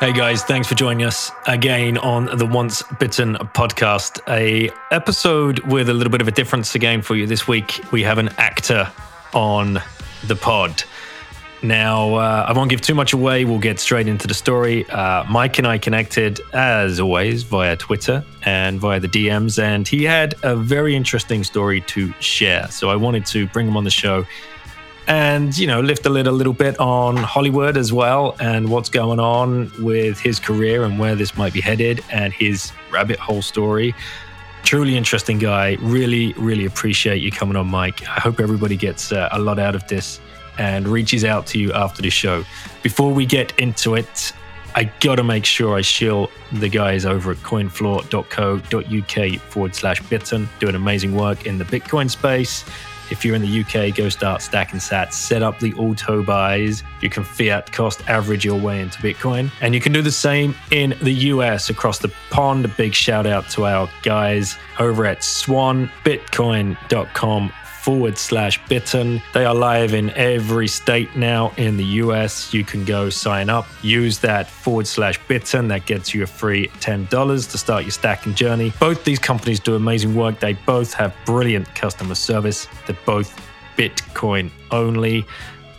Hey guys, thanks for joining us again on the Once Bitten podcast. A episode with a little bit of a difference again for you this week. We have an actor on the pod. Now, I won't give too much away. We'll get straight into the story. Mike and I connected, as always, via Twitter and via the DMs, and he had a very interesting story to share. So I wanted to bring him on the show and, you know, lift the lid a little bit on Hollywood as well and what's going on with his career and where this might be headed and his rabbit hole story. Truly interesting guy. Really, really appreciate you coming on, Mike. I hope everybody gets a lot out of this and reaches out to you after the show. Before we get into it, I gotta make sure I shill the guys over at coinfloor.co.uk/bitten, doing amazing work in the Bitcoin space. If you're in the UK, go start stacking sats, set up the auto buys. You can fiat cost average your way into Bitcoin. And you can do the same in the US across the pond. A big shout out to our guys over at swanbitcoin.com/bitten. They are live in every state now in the US. You can go sign up, use that /bitten. That gets you a free $10 to start your stacking journey. Both these companies do amazing work. They both have brilliant customer service. They're both Bitcoin only,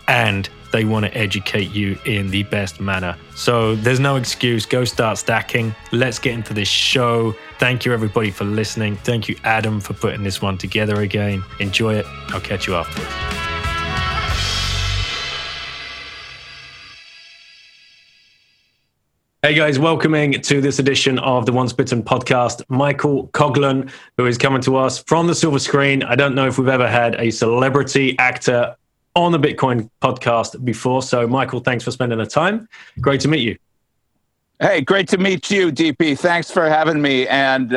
and they want to educate you in the best manner. So there's no excuse. Go start stacking. Let's get into this show. Thank you everybody for listening. Thank you, Adam, for putting this one together again. Enjoy it. I'll catch you afterwards. Hey guys, welcoming to this edition of the Once Bitten podcast, Michael Coghlan, who is coming to us from the silver screen. I don't know if we've ever had a celebrity actor on the Bitcoin podcast before. So Michael, thanks for spending the time. Great to meet you. Hey, great to meet you, DP. Thanks for having me. And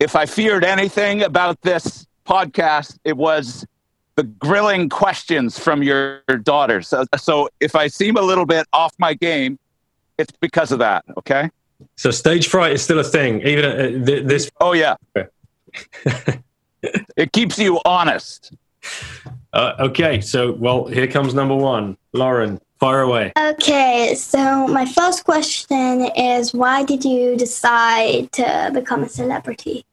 if I feared anything about this podcast, it was the grilling questions from your daughters. So if I seem a little bit off my game, it's because of that, okay? So stage fright is still a thing, even this... Oh, yeah. It keeps you honest. Okay, so, well, here comes number one. Lauren, fire away. Okay, so my first question is, why did you decide to become a celebrity?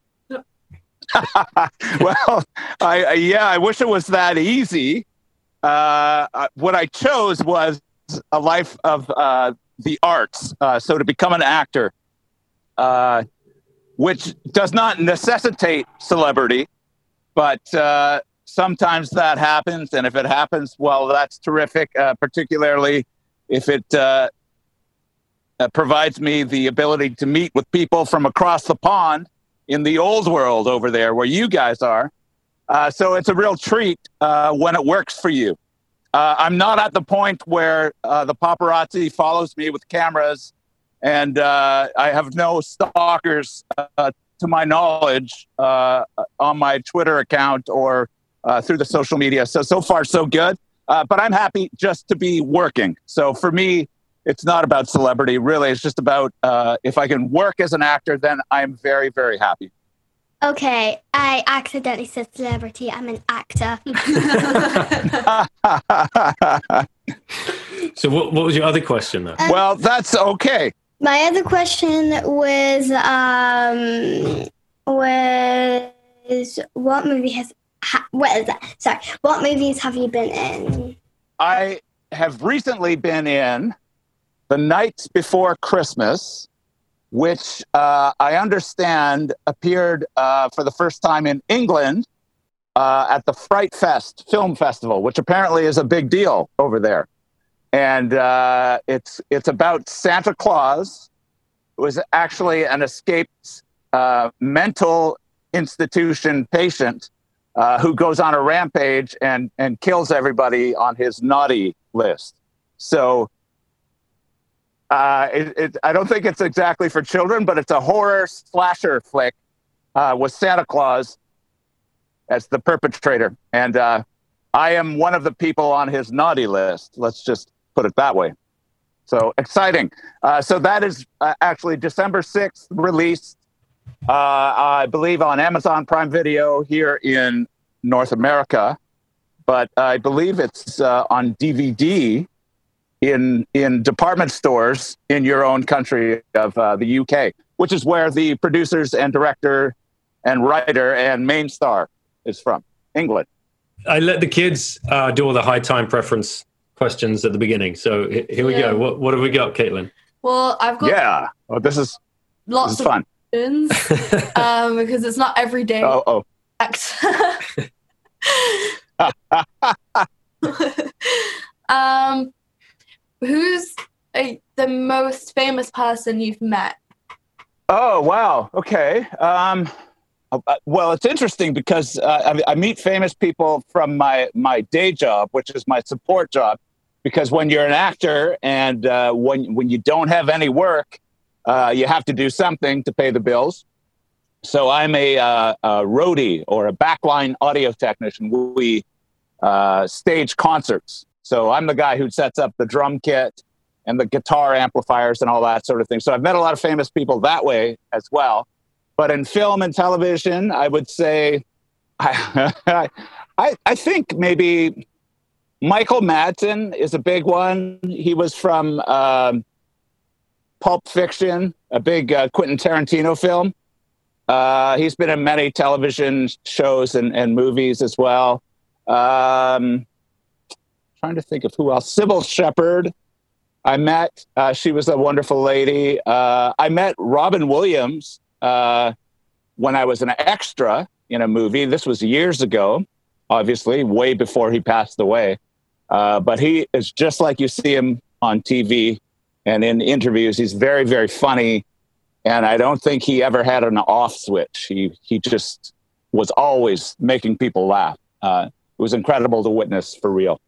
Well, I wish it was that easy. What I chose was a life of the arts, so to become an actor, which does not necessitate celebrity, but... sometimes that happens, and if it happens, well, that's terrific, particularly if it provides me the ability to meet with people from across the pond in the old world over there where you guys are. So it's a real treat when it works for you. I'm not at the point where the paparazzi follows me with cameras, and I have no stalkers, to my knowledge, on my Twitter account or through the social media. So far, so good. But I'm happy just to be working. So for me, it's not about celebrity, really. It's just about if I can work as an actor, then I'm very, very happy. Okay, I accidentally said celebrity. I'm an actor. So what was your other question, though? Well, that's okay. My other question was, what movie has... what is that? Sorry. What movies have you been in? I have recently been in The Nights Before Christmas, which I understand appeared for the first time in England at the Fright Fest Film Festival, which apparently is a big deal over there. And it's about Santa Claus. It was actually an escaped mental institution patient who goes on a rampage and kills everybody on his naughty list. So I don't think it's exactly for children, but it's a horror slasher flick with Santa Claus as the perpetrator. And I am one of the people on his naughty list. Let's just put it that way. So exciting. So that is actually December 6th released, I believe, on Amazon Prime Video here in North America. But I believe it's on DVD in department stores in your own country of the UK, which is where the producers and director and writer and main star is from, England. I let the kids do all the high time preference questions at the beginning. So here we go. What have we got, Caitlin? Well, I've got... Yeah. Oh, this is fun. Questions, because it's not every day. Oh. Who's the most famous person you've met? Oh, wow. Okay. Well, it's interesting because I meet famous people from my day job, which is my support job, because when you're an actor and when you don't have any work, you have to do something to pay the bills. So I'm a roadie or a backline audio technician. We stage concerts. So I'm the guy who sets up the drum kit and the guitar amplifiers and all that sort of thing. So I've met a lot of famous people that way as well. But in film and television, I would say, I think maybe Michael Madsen is a big one. He was from Pulp Fiction, a big Quentin Tarantino film. He's been in many television shows and movies as well. Trying to think of who else. Sybil Shepherd I met. She was a wonderful lady. I met Robin Williams when I was an extra in a movie. This was years ago, obviously, way before he passed away. But he is just like you see him on TV and in interviews. He's very, very funny. And I don't think he ever had an off switch. He just was always making people laugh. It was incredible to witness for real.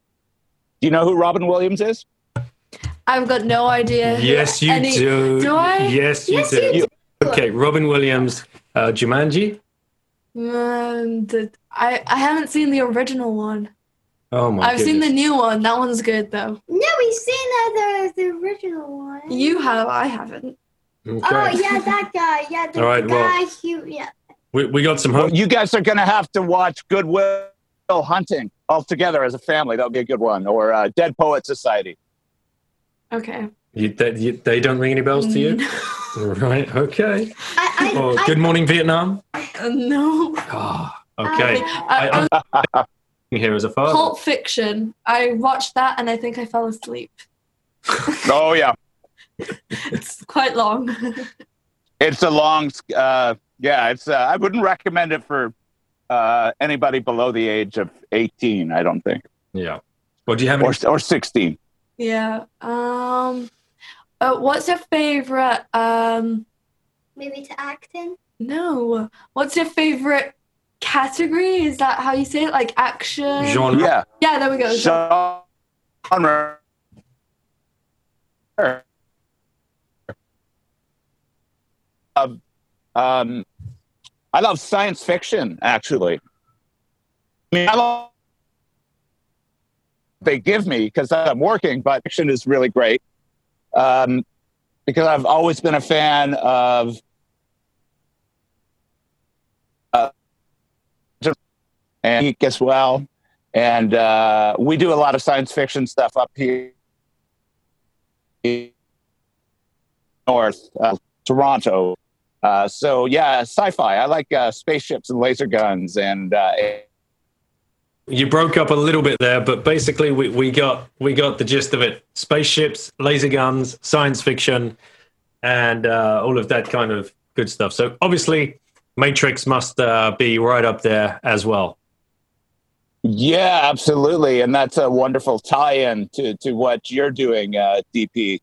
Do you know who Robin Williams is? I've got no idea. Yes, you do. Do I? Yes, you do. Okay, Robin Williams, Jumanji? I haven't seen the original one. Oh, my goodness. I've seen the new one. That one's good, though. No, we've seen the original one. You have. I haven't. Okay. Oh, yeah, that guy. Yeah, the guy. We got some hope. Well, you guys are going to have to watch Good Will Hunting all together as a family. That'll be a good one. Or Dead Poet Society. Okay. They don't ring any bells to you? Right. Okay. Good Morning Vietnam? No. Oh, okay. I here as a father. Pulp Fiction. I watched that and I think I fell asleep. Oh, yeah. It's quite long. It's a long, it's, I wouldn't recommend it for anybody below the age of 18, I don't think. Yeah. Well, do you have or 16? Yeah. What's your favorite? Movie to act in? No. What's your favorite category? Is that how you say it? Like action? Genre. Yeah. Yeah, there we go. Genre. I love science fiction, actually. I mean, I love they give me because I'm working, but fiction is really great. Because I've always been a fan of and geek as well, and we do a lot of science fiction stuff up here in north Toronto. So yeah, sci-fi. I like spaceships and laser guns and. You broke up a little bit there, but basically we got the gist of it. Spaceships, laser guns, science fiction, and all of that kind of good stuff. So obviously Matrix must be right up there as well. Yeah, absolutely. And that's a wonderful tie-in to what you're doing, DP,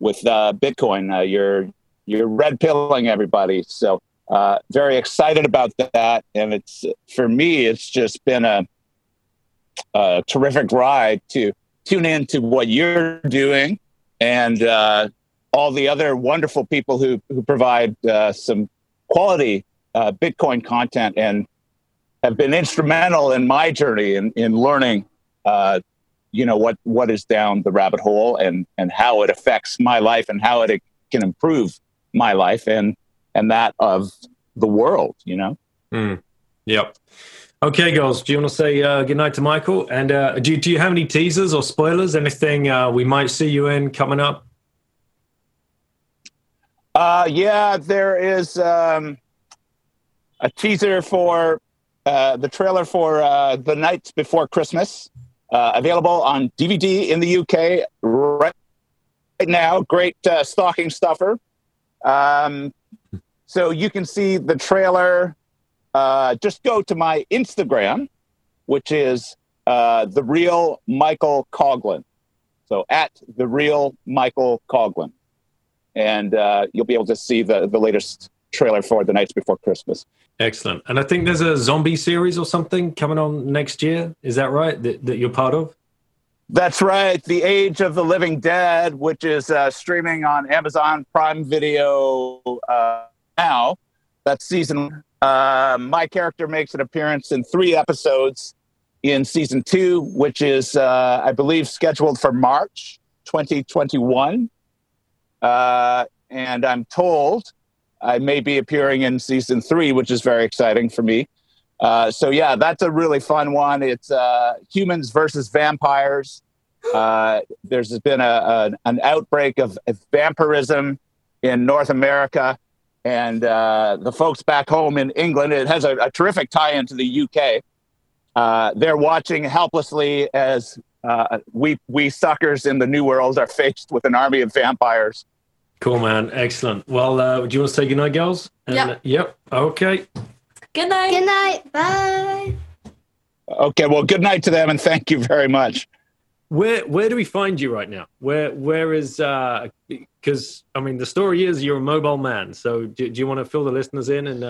with Bitcoin. You're red pilling everybody. So very excited about that. And it's for me, it's just been a terrific ride to tune in to what you're doing and all the other wonderful people who provide some quality Bitcoin content and have been instrumental in my journey in learning, you know, what is down the rabbit hole and how it affects my life and how it can improve my life and that of the world, you know? Mm. Yep. Okay, girls, do you want to say goodnight to Michael? And do you have any teasers or spoilers, anything we might see you in coming up? Yeah, there is a teaser for the trailer for The Nights Before Christmas, available on DVD in the UK right now. Great stocking stuffer. So you can see the trailer. Just go to my Instagram, which is The Real Michael Coghlan. So at The Real Michael Coghlan. And you'll be able to see the latest trailer for The Nights Before Christmas. Excellent. And I think there's a zombie series or something coming on next year. Is that right? That you're part of? That's right. The Age of the Living Dead, which is streaming on Amazon Prime Video now. That's season. My character makes an appearance in 3 episodes in season 2, which is, I believe, scheduled for March 2021. And I'm told I may be appearing in season 3, which is very exciting for me. So yeah, that's a really fun one. It's humans versus vampires. There's been an outbreak of vampirism in North America. And the folks back home in England, it has a terrific tie-in to the UK. They're watching helplessly as we suckers in the New World are faced with an army of vampires. Cool, man. Excellent. Well, do you want to say goodnight, girls? Yep. Yep. Okay. Good night. Good night. Bye. Okay. Well, good night to them, and thank you very much. Where do we find you right now? Where is because I mean the story is you're a mobile man. So do you want to fill the listeners in and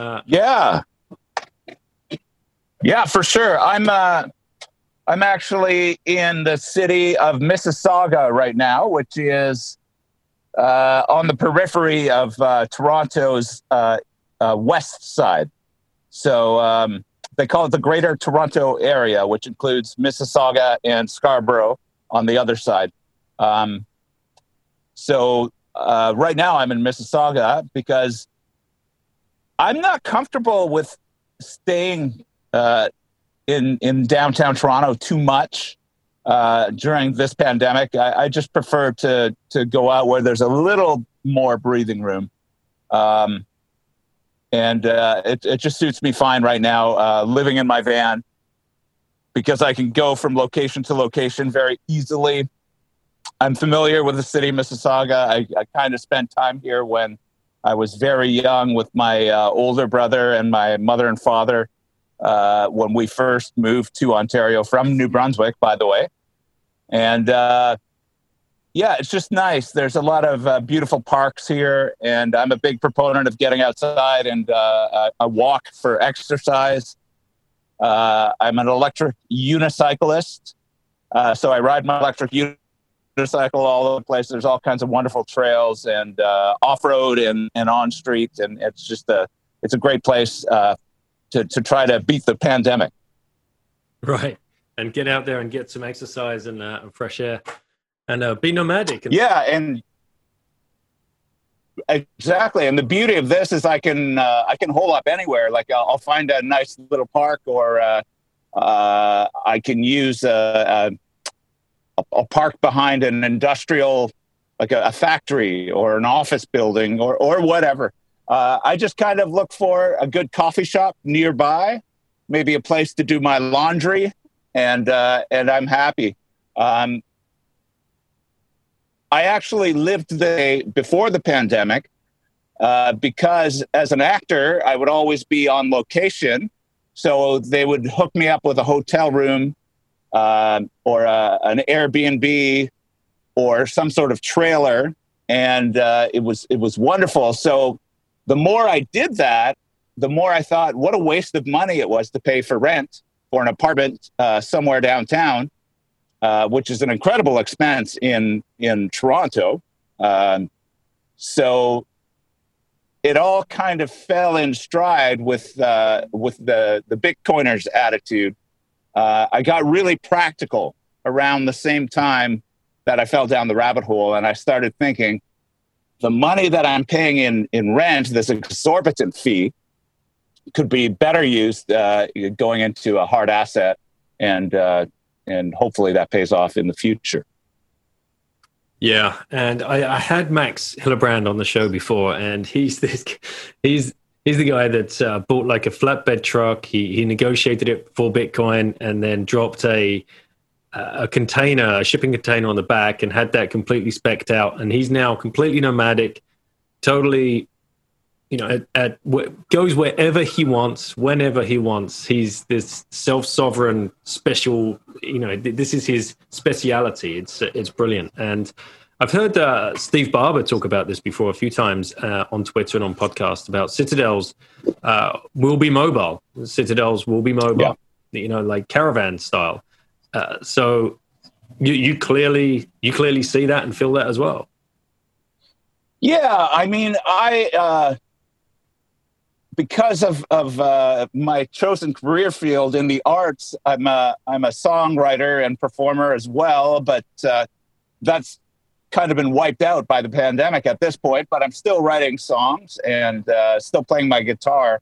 Yeah, for sure. I'm actually in the city of Mississauga right now, which is on the periphery of Toronto's west side. So they call it the Greater Toronto Area, which includes Mississauga and Scarborough on the other side. So right now I'm in Mississauga because I'm not comfortable with staying in downtown Toronto too much during this pandemic. I just prefer to go out where there's a little more breathing room. And it just suits me fine right now, living in my van, because I can go from location to location very easily. I'm familiar with the city of Mississauga. I kind of spent time here when I was very young with my older brother and my mother and father when we first moved to Ontario from New Brunswick, by the way. And yeah, it's just nice. There's a lot of beautiful parks here, and I'm a big proponent of getting outside and a walk for exercise. I'm an electric unicyclist, so I ride my electric motorcycle all over the place. There's all kinds of wonderful trails and off-road and on street, and it's just it's a great place to try to beat the pandemic. Right, and get out there and get some exercise and fresh air, and be nomadic. Yeah, and exactly. And the beauty of this is I can hole up anywhere. Like I'll find a nice little park, or I can use a park behind an industrial, like a factory or an office building or whatever. I just kind of look for a good coffee shop nearby, maybe a place to do my laundry, and I'm happy. I actually lived before the pandemic because as an actor, I would always be on location. So they would hook me up with a hotel room or an Airbnb or some sort of trailer, and it was wonderful. So the more I did that, the more I thought, what a waste of money it was to pay for rent for an apartment somewhere downtown, which is an incredible expense in Toronto. So it all kind of fell in stride with the Bitcoiners' attitude. I got really practical around the same time that I fell down the rabbit hole, and I started thinking, the money that I'm paying in rent, this exorbitant fee, could be better used going into a hard asset, and hopefully that pays off in the future. Yeah, and I had Max Hillebrand on the show before, and he's the guy that bought like a flatbed truck. He negotiated it for Bitcoin, and then dropped a shipping container on the back, and had that completely specced out. And he's now completely nomadic, totally, goes wherever he wants, whenever he wants. He's this self-sovereign special, this is his speciality. It's brilliant. And I've heard Steve Barber talk about this before a few times on Twitter and on podcasts about Citadels will be mobile. Citadels will be mobile, yeah. Like caravan style. So you clearly see that and feel that as well. Yeah, I mean, because of my chosen career field in the arts, I'm a songwriter and performer as well, but that's kind of been wiped out by the pandemic at this point, but I'm still writing songs and still playing my guitar.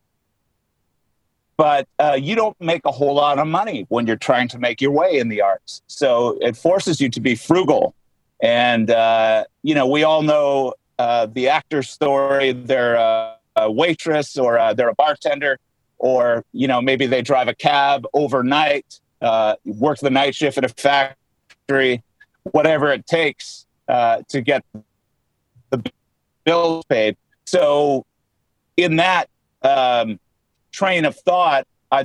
But you don't make a whole lot of money when you're trying to make your way in the arts. So it forces you to be frugal. And, we all know the actor's story. They're a waitress or they're a bartender, or, maybe they drive a cab overnight, work the night shift at a factory, whatever it takes to get the bills paid. So in that train of thought, I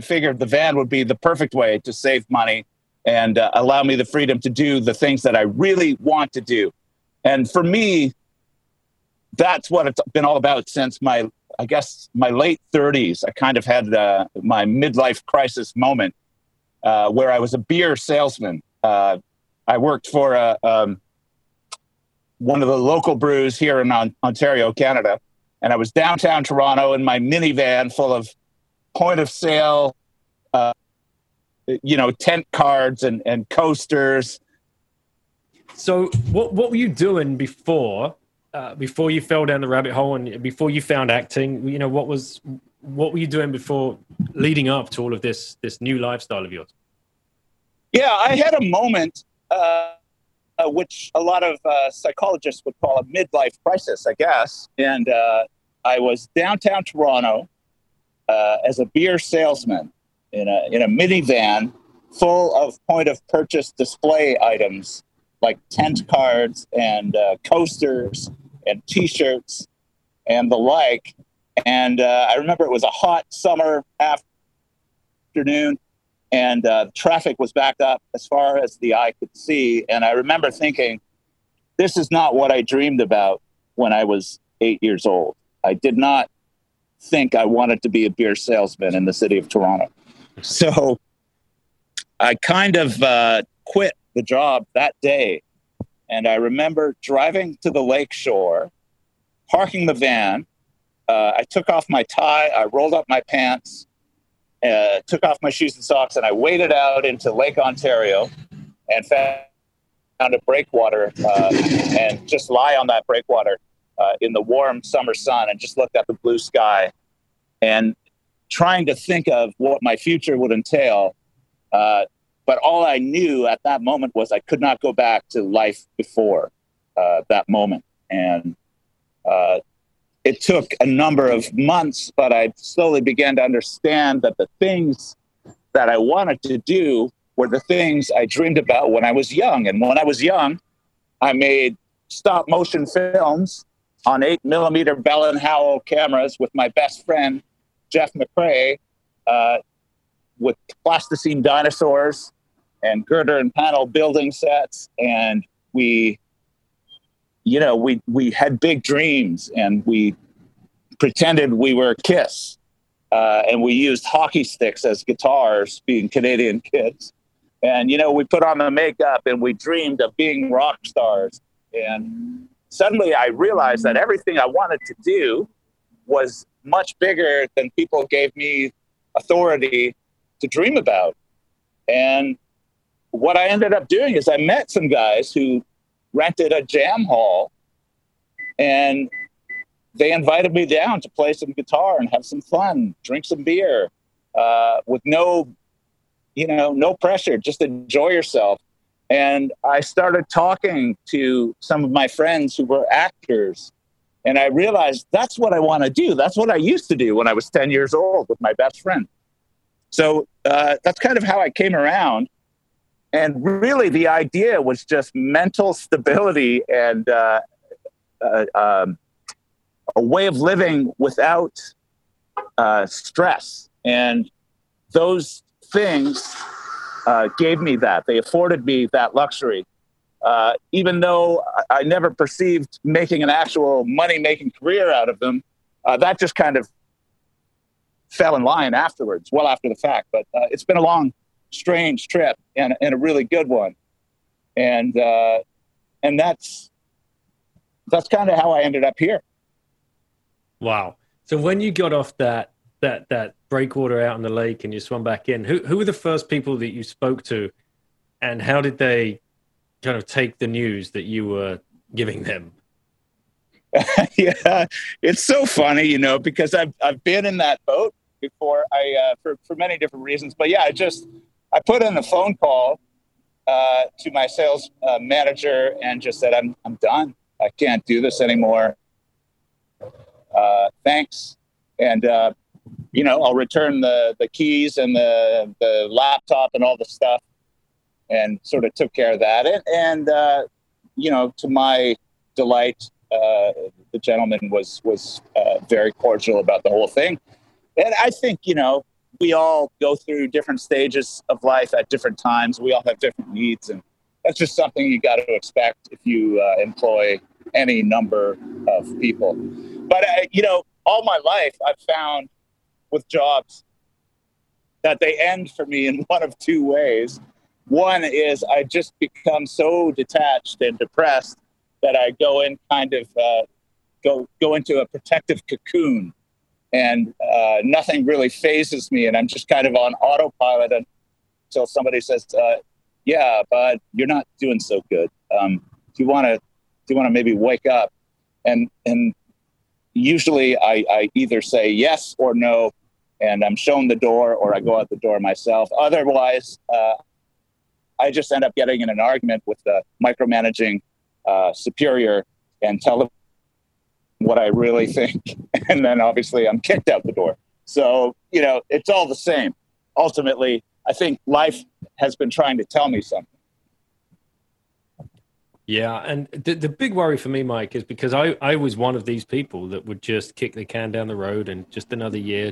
figured the van would be the perfect way to save money and allow me the freedom to do the things that I really want to do. And for me, that's what it's been all about since my late 30s. I kind of had my midlife crisis moment where I was a beer salesman. I worked for one of the local brews here in Ontario, Canada. And I was downtown Toronto in my minivan full of point-of-sale, tent cards and coasters. So what were you doing before you fell down the rabbit hole and before you found acting? What were you doing before leading up to all of this new lifestyle of yours? Yeah, I had a moment, which a lot of psychologists would call a midlife crisis, I guess. And I was downtown Toronto as a beer salesman in a minivan full of point-of-purchase display items like tent cards and coasters and T-shirts and the like. And I remember it was a hot summer afternoon, and traffic was backed up as far as the eye could see. And I remember thinking, this is not what I dreamed about when I was 8 years old. I did not think I wanted to be a beer salesman in the city of Toronto. So I kind of quit the job that day. And I remember driving to the lake shore, parking the van. I took off my tie. I rolled up my pants. Took off my shoes and socks, and I waded out into Lake Ontario and found a breakwater and just lie on that breakwater in the warm summer sun and just looked at the blue sky and trying to think of what my future would entail. But all I knew at that moment was I could not go back to life before that moment. And it took a number of months, but I slowly began to understand that the things that I wanted to do were the things I dreamed about when I was young. And when I was young, I made stop motion films on 8mm Bell and Howell cameras with my best friend, Jeff McRae, with plasticine dinosaurs and girder and panel building sets. And we had big dreams, and we pretended we were KISS, and we used hockey sticks as guitars, being Canadian kids. And, we put on the makeup, and we dreamed of being rock stars. And suddenly I realized that everything I wanted to do was much bigger than people gave me authority to dream about. And what I ended up doing is I met some guys who rented a jam hall, and they invited me down to play some guitar and have some fun, drink some beer, with no pressure, just enjoy yourself. And I started talking to some of my friends who were actors, and I realized that's what I want to do. That's what I used to do when I was 10 years old with my best friend. So that's kind of how I came around. And really, the idea was just mental stability and a way of living without stress. And those things gave me that. They afforded me that luxury. Even though I never perceived making an actual money-making career out of them, that just kind of fell in line afterwards, well after the fact. But it's been a long, strange trip and a really good one. And that's kind of how I ended up here. Wow. So when you got off that breakwater out in the lake and you swam back in, who were the first people that you spoke to, and how did they kind of take the news that you were giving them? Yeah, it's so funny, because I've been in that boat before, for many different reasons. But yeah, I put in a phone call to my sales manager and just said, I'm done. I can't do this anymore. Thanks. And, I'll return the keys and the laptop and all the stuff, and sort of took care of that. And to my delight, the gentleman was very cordial about the whole thing. And I think, we all go through different stages of life at different times. We all have different needs, and that's just something you got to expect if you employ any number of people. But, all my life I've found with jobs that they end for me in one of two ways. One is I just become so detached and depressed that I go in kind of go into a protective cocoon, and nothing really phases me, and I'm just kind of on autopilot until somebody says, "Yeah, but you're not doing so good. Do you want to maybe wake up?" And usually I either say yes or no, and I'm shown the door, or I go out the door myself. Otherwise, I just end up getting in an argument with the micromanaging superior and tell them what I really think. And then obviously I'm kicked out the door. So, it's all the same. Ultimately, I think life has been trying to tell me something. Yeah. And the big worry for me, Mike, is because I was one of these people that would just kick the can down the road and just another year,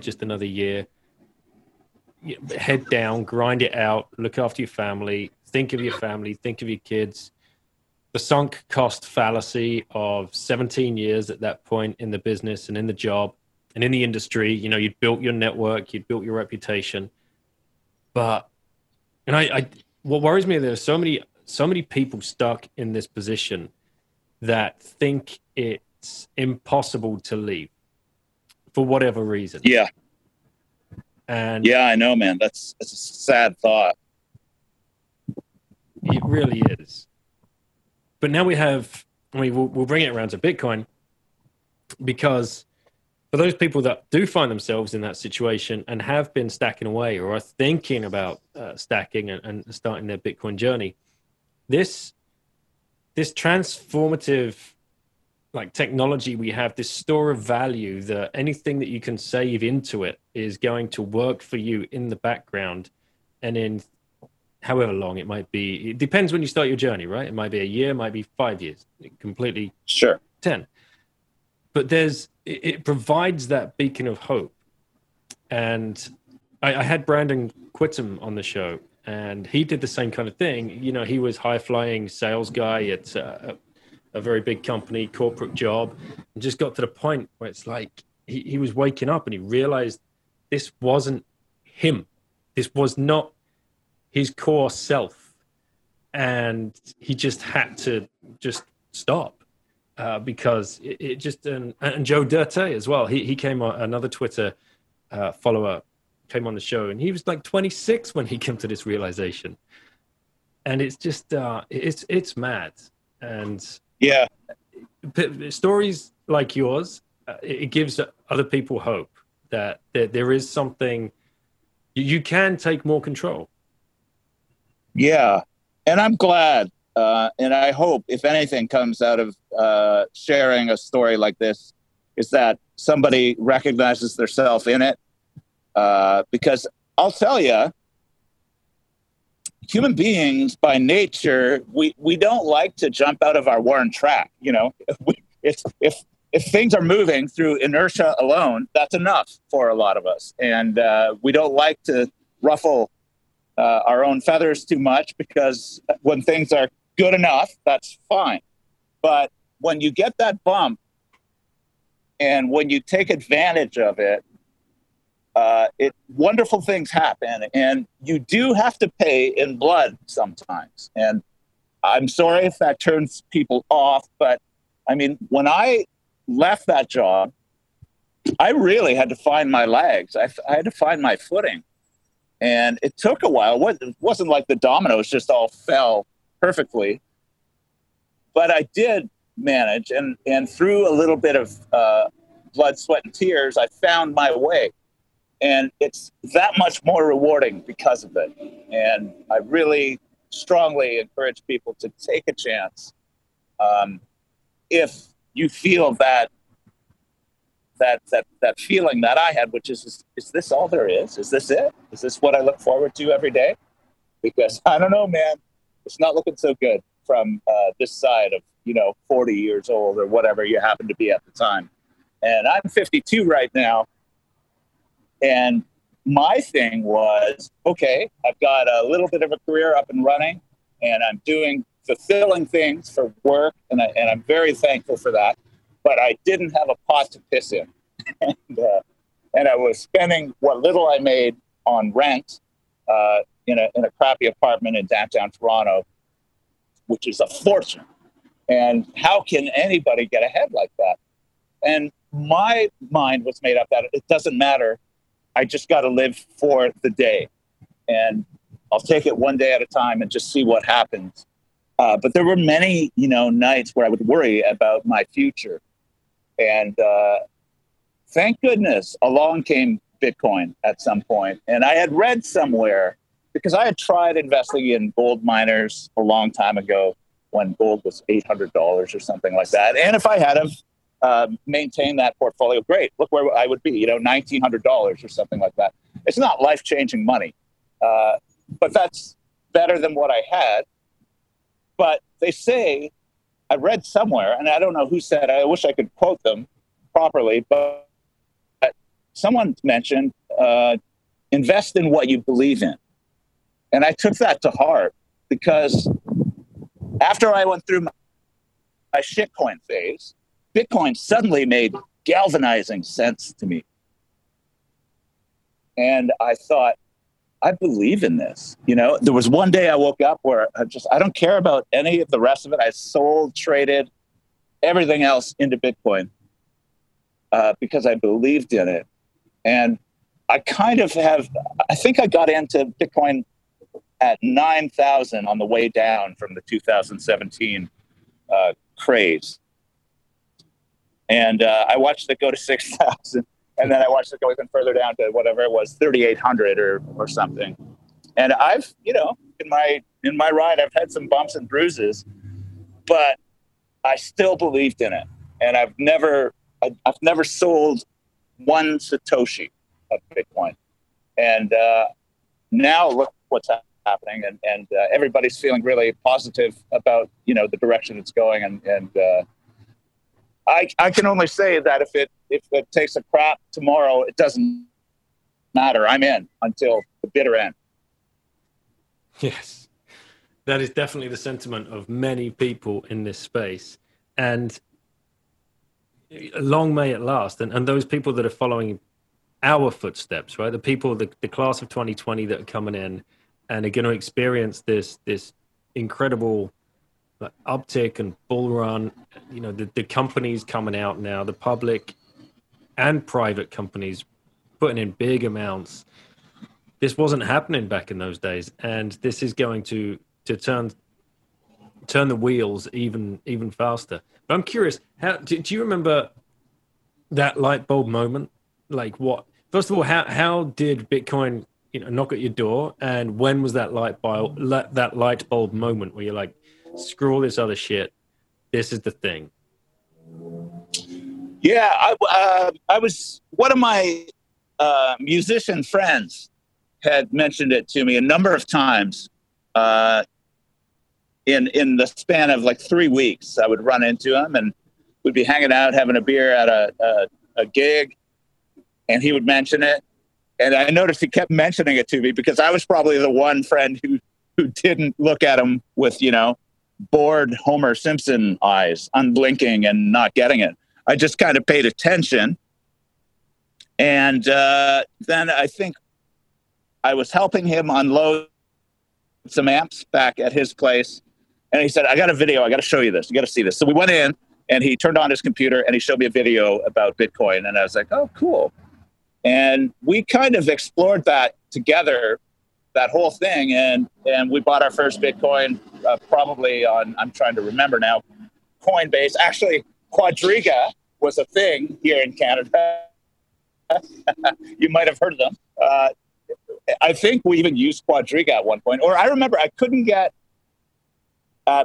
head down, grind it out, look after your family, think of your kids. The sunk cost fallacy of 17 years at that point in the business and in the job and in the industry. You'd built your network, you'd built your reputation. But, what worries me, there are so many people stuck in this position that think it's impossible to leave for whatever reason. Yeah. And yeah, I know, man, that's a sad thought. It really is. But now we'll bring it around to Bitcoin, because for those people that do find themselves in that situation and have been stacking away or are thinking about stacking and starting their Bitcoin journey, this transformative technology we have, this store of value, that anything that you can save into it is going to work for you in the background and in however long it might be. It depends when you start your journey, right? It might be a year, might be 5 years, completely sure 10. But it provides that beacon of hope. And I had Brandon Quittam on the show, and he did the same kind of thing. He was high-flying sales guy at a very big company, corporate job, and just got to the point where it's like he was waking up and he realized this wasn't him. This was not his core self, and he just had to just stop because it just, and Joe Dirte as well. He came on, another Twitter follower came on the show, and he was like 26 when he came to this realization. And it's just, it's mad. And yeah, stories like yours, it gives other people hope that there is something you can take more control. Yeah. And I'm glad. And I hope if anything comes out of sharing a story like this, is that somebody recognizes themselves in it. Because I'll tell you, human beings by nature, we don't like to jump out of our worn track. You know, if things are moving through inertia alone, that's enough for a lot of us. And we don't like to ruffle our own feathers too much, because when things are good enough, that's fine. But when you get that bump and when you take advantage of it, wonderful things happen, and you do have to pay in blood sometimes. And I'm sorry if that turns people off, but I mean, when I left that job, I really had to find my legs. I had to find my footing, and it took a while. It wasn't like the dominoes just all fell perfectly, but I did manage, and through a little bit of blood, sweat, and tears, I found my way. And it's that much more rewarding because of it. And I really strongly encourage people to take a chance if you feel that feeling that I had, which is this all there is? Is this it? Is this what I look forward to every day? Because I don't know, man, it's not looking so good from this side of 40 years old or whatever you happen to be at the time. And I'm 52 right now. And my thing was, okay, I've got a little bit of a career up and running, and I'm doing fulfilling things for work, and I'm very thankful for that. But I didn't have a pot to piss in. And I was spending what little I made on rent in a crappy apartment in downtown Toronto, which is a fortune. And how can anybody get ahead like that? And my mind was made up that it doesn't matter. I just got to live for the day, and I'll take it one day at a time and just see what happens. But there were many, nights where I would worry about my future. And thank goodness along came Bitcoin at some point. And I had read somewhere, because I had tried investing in gold miners a long time ago when gold was $800 or something like that. And if I had have maintain that portfolio, great. Look where I would be, $1,900 or something like that. It's not life-changing money, but that's better than what I had. But they say, I read somewhere, and I don't know who said, I wish I could quote them properly, but someone mentioned, invest in what you believe in. And I took that to heart, because after I went through my shitcoin phase, Bitcoin suddenly made galvanizing sense to me. And I thought, I believe in this. There was one day I woke up where I don't care about any of the rest of it. I sold, traded, everything else into Bitcoin because I believed in it. And I think I got into Bitcoin at 9,000 on the way down from the 2017 craze. And I watched it go to 6,000, and then I watched it go even further down to whatever it was, 3,800 or something. And I've, in my ride, I've had some bumps and bruises, but I still believed in it. And I've never sold one Satoshi of Bitcoin. And now look what's happening, and everybody's feeling really positive about, the direction it's going, and I can only say that if it takes a crap tomorrow, it doesn't matter. I'm in until the bitter end. Yes, that is definitely the sentiment of many people in this space. And long may it last. And those people that are following our footsteps, right? The people, the class of 2020 that are coming in and are going to experience this incredible uptick and bull run, you know, the companies coming out now, the public and private companies putting in big amounts. This wasn't happening back in those days, and this is going to turn the wheels even faster. But I'm curious, how do you remember that light bulb moment? Like, what? First of all, how did Bitcoin, you know, knock at your door, and when was that light bulb moment where you're like, screw all this other shit, this is the thing? Yeah, I was, one of my musician friends had mentioned it to me a number of times in the span of like 3 weeks. I would run into him and we'd be hanging out, having a beer at a gig, and he would mention it. And I noticed he kept mentioning it to me because I was probably the one friend who didn't look at him with, you know, bored Homer Simpson eyes, unblinking and not getting it. I just kind of paid attention. And then I think I was helping him unload some amps back at his place. And he said, I got a video. I got to show you this. You got to see this. So we went in and he turned on his computer and he showed me a video about Bitcoin. And I was like, oh, cool. And we kind of explored that together, that whole thing. And we bought our first Bitcoin probably on, I'm trying to remember now, Coinbase. Actually, Quadriga was a thing here in Canada. You might have heard of them. I think we even used Quadriga at one point. Or I remember I couldn't get,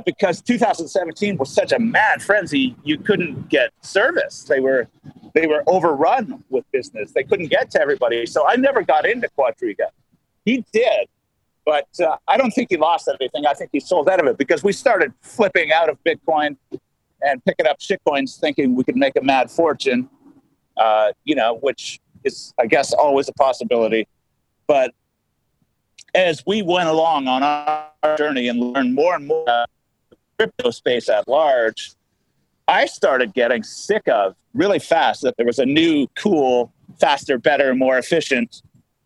because 2017 was such a mad frenzy, you couldn't get service. They were overrun with business. They couldn't get to everybody. So I never got into Quadriga. He did, but I don't think he lost anything. I think he sold out of it because we started flipping out of Bitcoin and picking up shitcoins thinking we could make a mad fortune, you know, which is, I guess, always a possibility. But as we went along on our journey and learned more and more about the crypto space at large, I started getting sick of really fast that there was a new, cool, faster, better, more efficient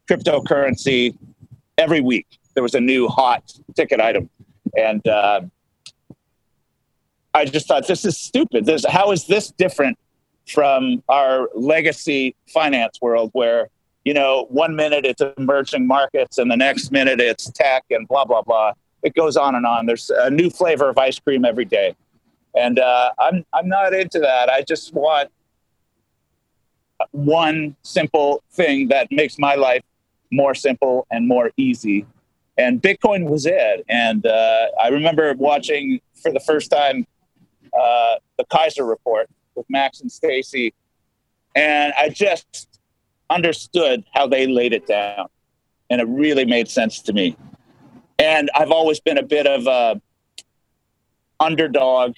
cryptocurrency every week. There was a new hot ticket item. And I just thought, this is stupid. How is this different from our legacy finance world where, you know, 1 minute it's emerging markets and the next minute it's tech and blah, blah, blah. It goes on and on. There's a new flavor of ice cream every day. And I'm not into that. I just want one simple thing that makes my life more simple and more easy. And Bitcoin was it. And I remember watching for the first time the Kaiser Report with Max and Stacy. And I just understood how they laid it down, and it really made sense to me. And I've always been a bit of a underdog,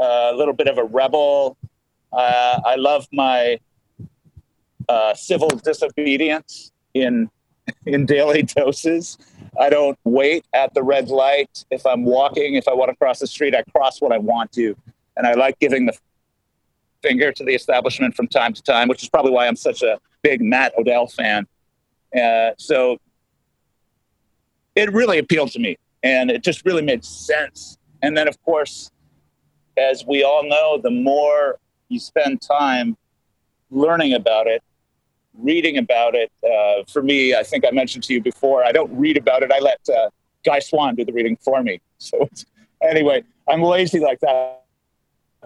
a little bit of a rebel. I love my civil disobedience in daily doses. I don't wait at the red light. If I'm walking, if I want to cross the street, I cross when I want to. And I like giving the finger to the establishment from time to time, which is probably why I'm such a big Matt Odell fan. So it really appealed to me, and it just really made sense. And then, of course, as we all know, the more you spend time learning about it, reading about it, for me, I think I mentioned to you before, I don't read about it. I let Guy Swan do the reading for me. So anyway, I'm lazy like that.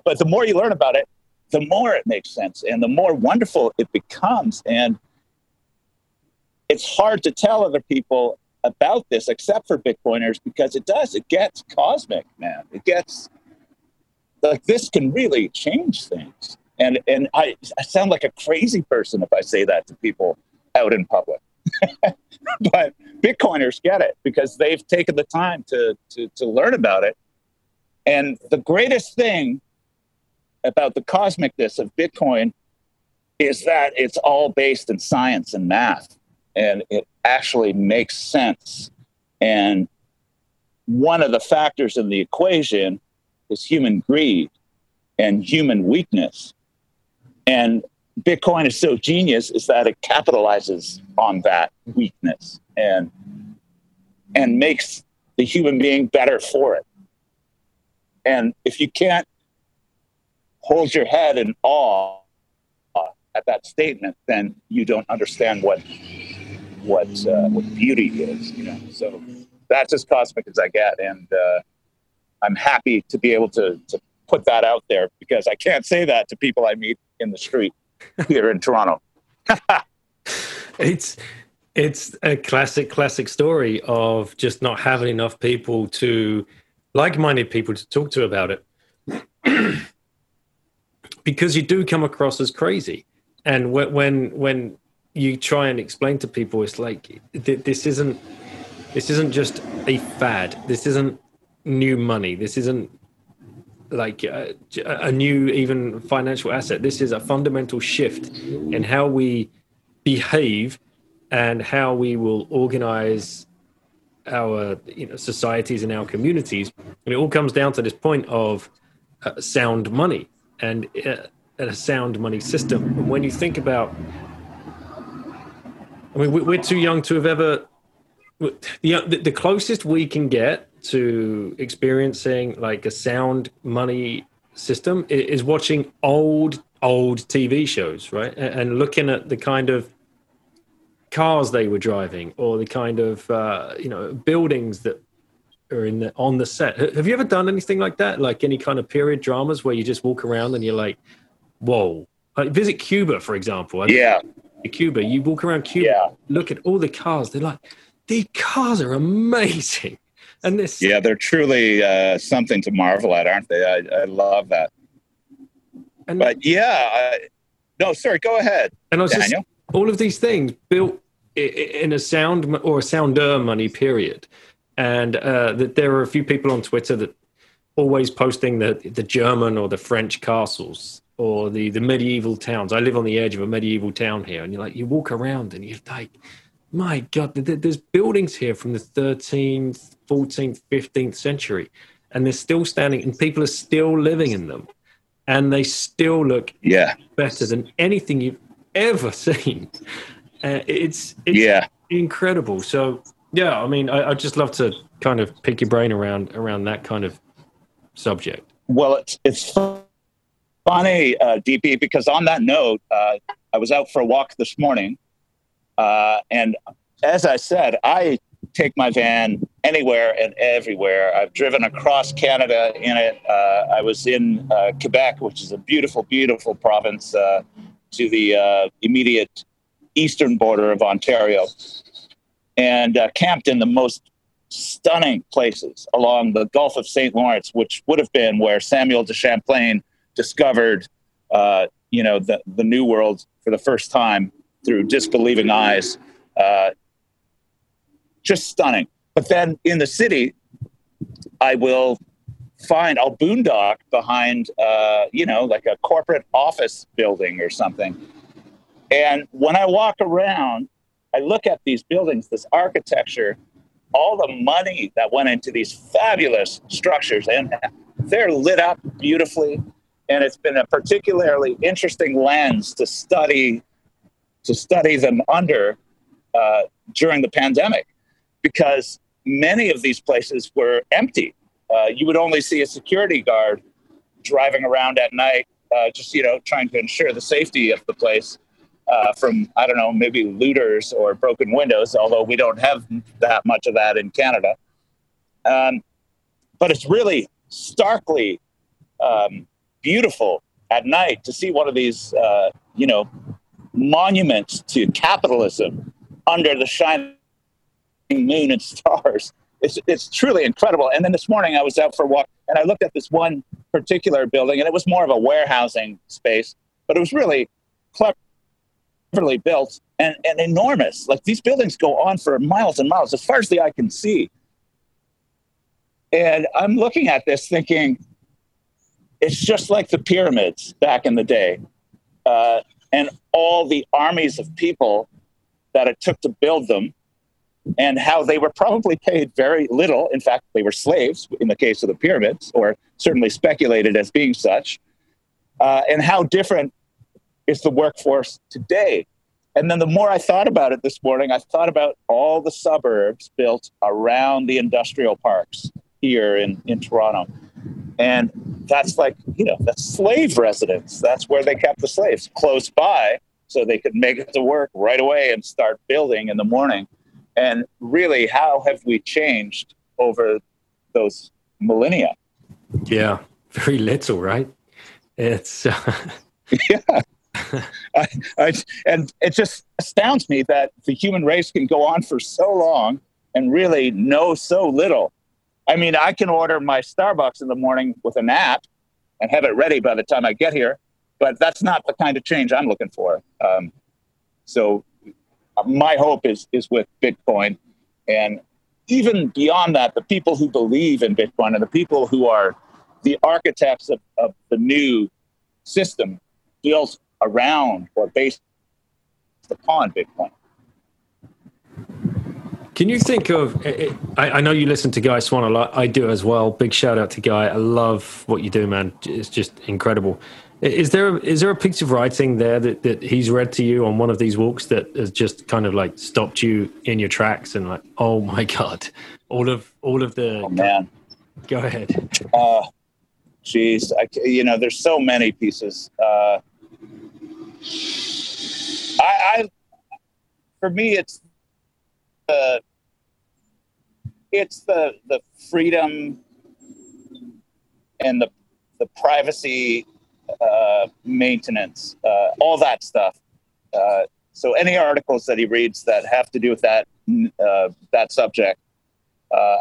But the more you learn about it, the more it makes sense and the more wonderful it becomes. And it's hard to tell other people about this except for Bitcoiners, because it gets cosmic, man. It gets like, this can really change things. And I sound like a crazy person if I say that to people out in public, but Bitcoiners get it because they've taken the time to learn about it. And the greatest thing about the cosmicness of Bitcoin is that it's all based in science and math, and it actually makes sense. And one of the factors in the equation is human greed and human weakness. And Bitcoin is so genius is that it capitalizes on that weakness and makes the human being better for it. And if you can't hold your head in awe at that statement, then you don't understand what beauty is, you know. So that's as cosmic as I get, and I'm happy to be able to put that out there, because I can't say that to people I meet in the street here in Toronto. It's a classic story of just not having enough people to, like-minded people to talk to about it. Because you do come across as crazy. And when you try and explain to people, it's like, this isn't just a fad. This isn't new money. This isn't like a new even financial asset. This is a fundamental shift in how we behave and how we will organize our, you know, societies and our communities. And it all comes down to this point of sound money. And a sound money system. And when you think about, I mean, we're too young to have ever, the closest we can get to experiencing like a sound money system is watching old TV shows, right? And looking at the kind of cars they were driving, or the kind of, buildings that or on the set. Have you ever done anything like that? Like any kind of period dramas where you just walk around and you're like, whoa. Like visit Cuba, for example. You walk around Cuba, Look at all the cars. They're like, the cars are amazing. And this. Yeah, they're truly something to marvel at, aren't they? I love that. And, but go ahead, and I was Daniel. Just, all of these things built in a sound or a sounder money period. And that there are a few people on Twitter that always posting the German or the French castles or the medieval towns. I live on the edge of a medieval town here, and you're like, you walk around and you're like, my God, there's buildings here from the 13th, 14th, 15th century, and they're still standing, and people are still living in them, and they still look better than anything you've ever seen. It's incredible. So. Yeah, I mean, I'd just love to kind of pick your brain around that kind of subject. Well, it's funny, DP, because on that note, I was out for a walk this morning. And as I said, I take my van anywhere and everywhere. I've driven across Canada in it. I was in Quebec, which is a beautiful, beautiful province to the immediate eastern border of Ontario. And camped in the most stunning places along the Gulf of St. Lawrence, which would have been where Samuel de Champlain discovered, the New World for the first time through disbelieving eyes. Just stunning. But then in the city, I'll boondock behind, like a corporate office building or something. And when I walk around, I look at these buildings, this architecture, all the money that went into these fabulous structures, and they're lit up beautifully. And it's been a particularly interesting lens to study them under during the pandemic, because many of these places were empty. You would only see a security guard driving around at night, trying to ensure the safety of the place. From, I don't know, maybe looters or broken windows, although we don't have that much of that in Canada. But it's really starkly beautiful at night to see one of these, monuments to capitalism under the shining moon and stars. It's truly incredible. And then this morning I was out for a walk and I looked at this one particular building, and it was more of a warehousing space, but it was really cleverly built and enormous. Like, these buildings go on for miles and miles, as far as the eye can see. And I'm looking at this thinking, it's just like the pyramids back in the day, and all the armies of people that it took to build them, and how they were probably paid very little. In fact, they were slaves in the case of the pyramids, or certainly speculated as being such, and how different is the workforce today. And then the more I thought about it this morning, I thought about all the suburbs built around the industrial parks here in Toronto. And that's like, you know, that's slave residence. That's where they kept the slaves, close by, so they could make it to work right away and start building in the morning. And really, how have we changed over those millennia? Yeah, very little, right? It's yeah. And it just astounds me that the human race can go on for so long and really know so little. I mean, I can order my Starbucks in the morning with an app and have it ready by the time I get here, but that's not the kind of change I'm looking for. So my hope is with Bitcoin. And even beyond that, the people who believe in Bitcoin and the people who are the architects of the new system built around or based upon Bitcoin. Can you think of, I know you listen to Guy Swan a lot. I do as well. Big shout out to Guy. I love what you do, man. It's just incredible. Is there a piece of writing there that he's read to you on one of these walks that has just kind of like stopped you in your tracks and like, oh my God, all of the... Oh man. Go ahead. Geez. There's so many pieces. For me, it's the freedom and the privacy maintenance, all that stuff. So any articles that he reads that have to do with that subject.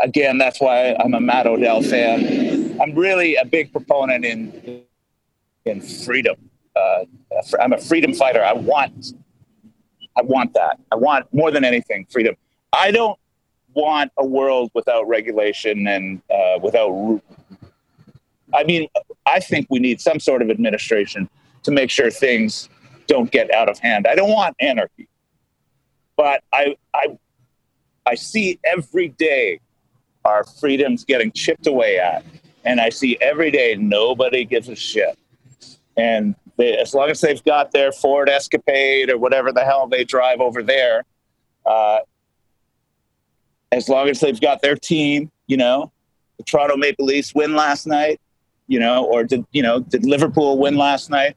Again, that's why I'm a Matt Odell fan. I'm really a big proponent in freedom. I'm a freedom fighter. I want that. I want more than anything freedom. I don't want a world without regulation and I think we need some sort of administration to make sure things don't get out of hand. I don't want anarchy, but I see every day our freedoms getting chipped away at, and I see every day nobody gives a shit. And as long as they've got their Ford Escapade or whatever the hell they drive over there, as long as they've got their team, you know, the Toronto Maple Leafs win last night, you know, or did Liverpool win last night?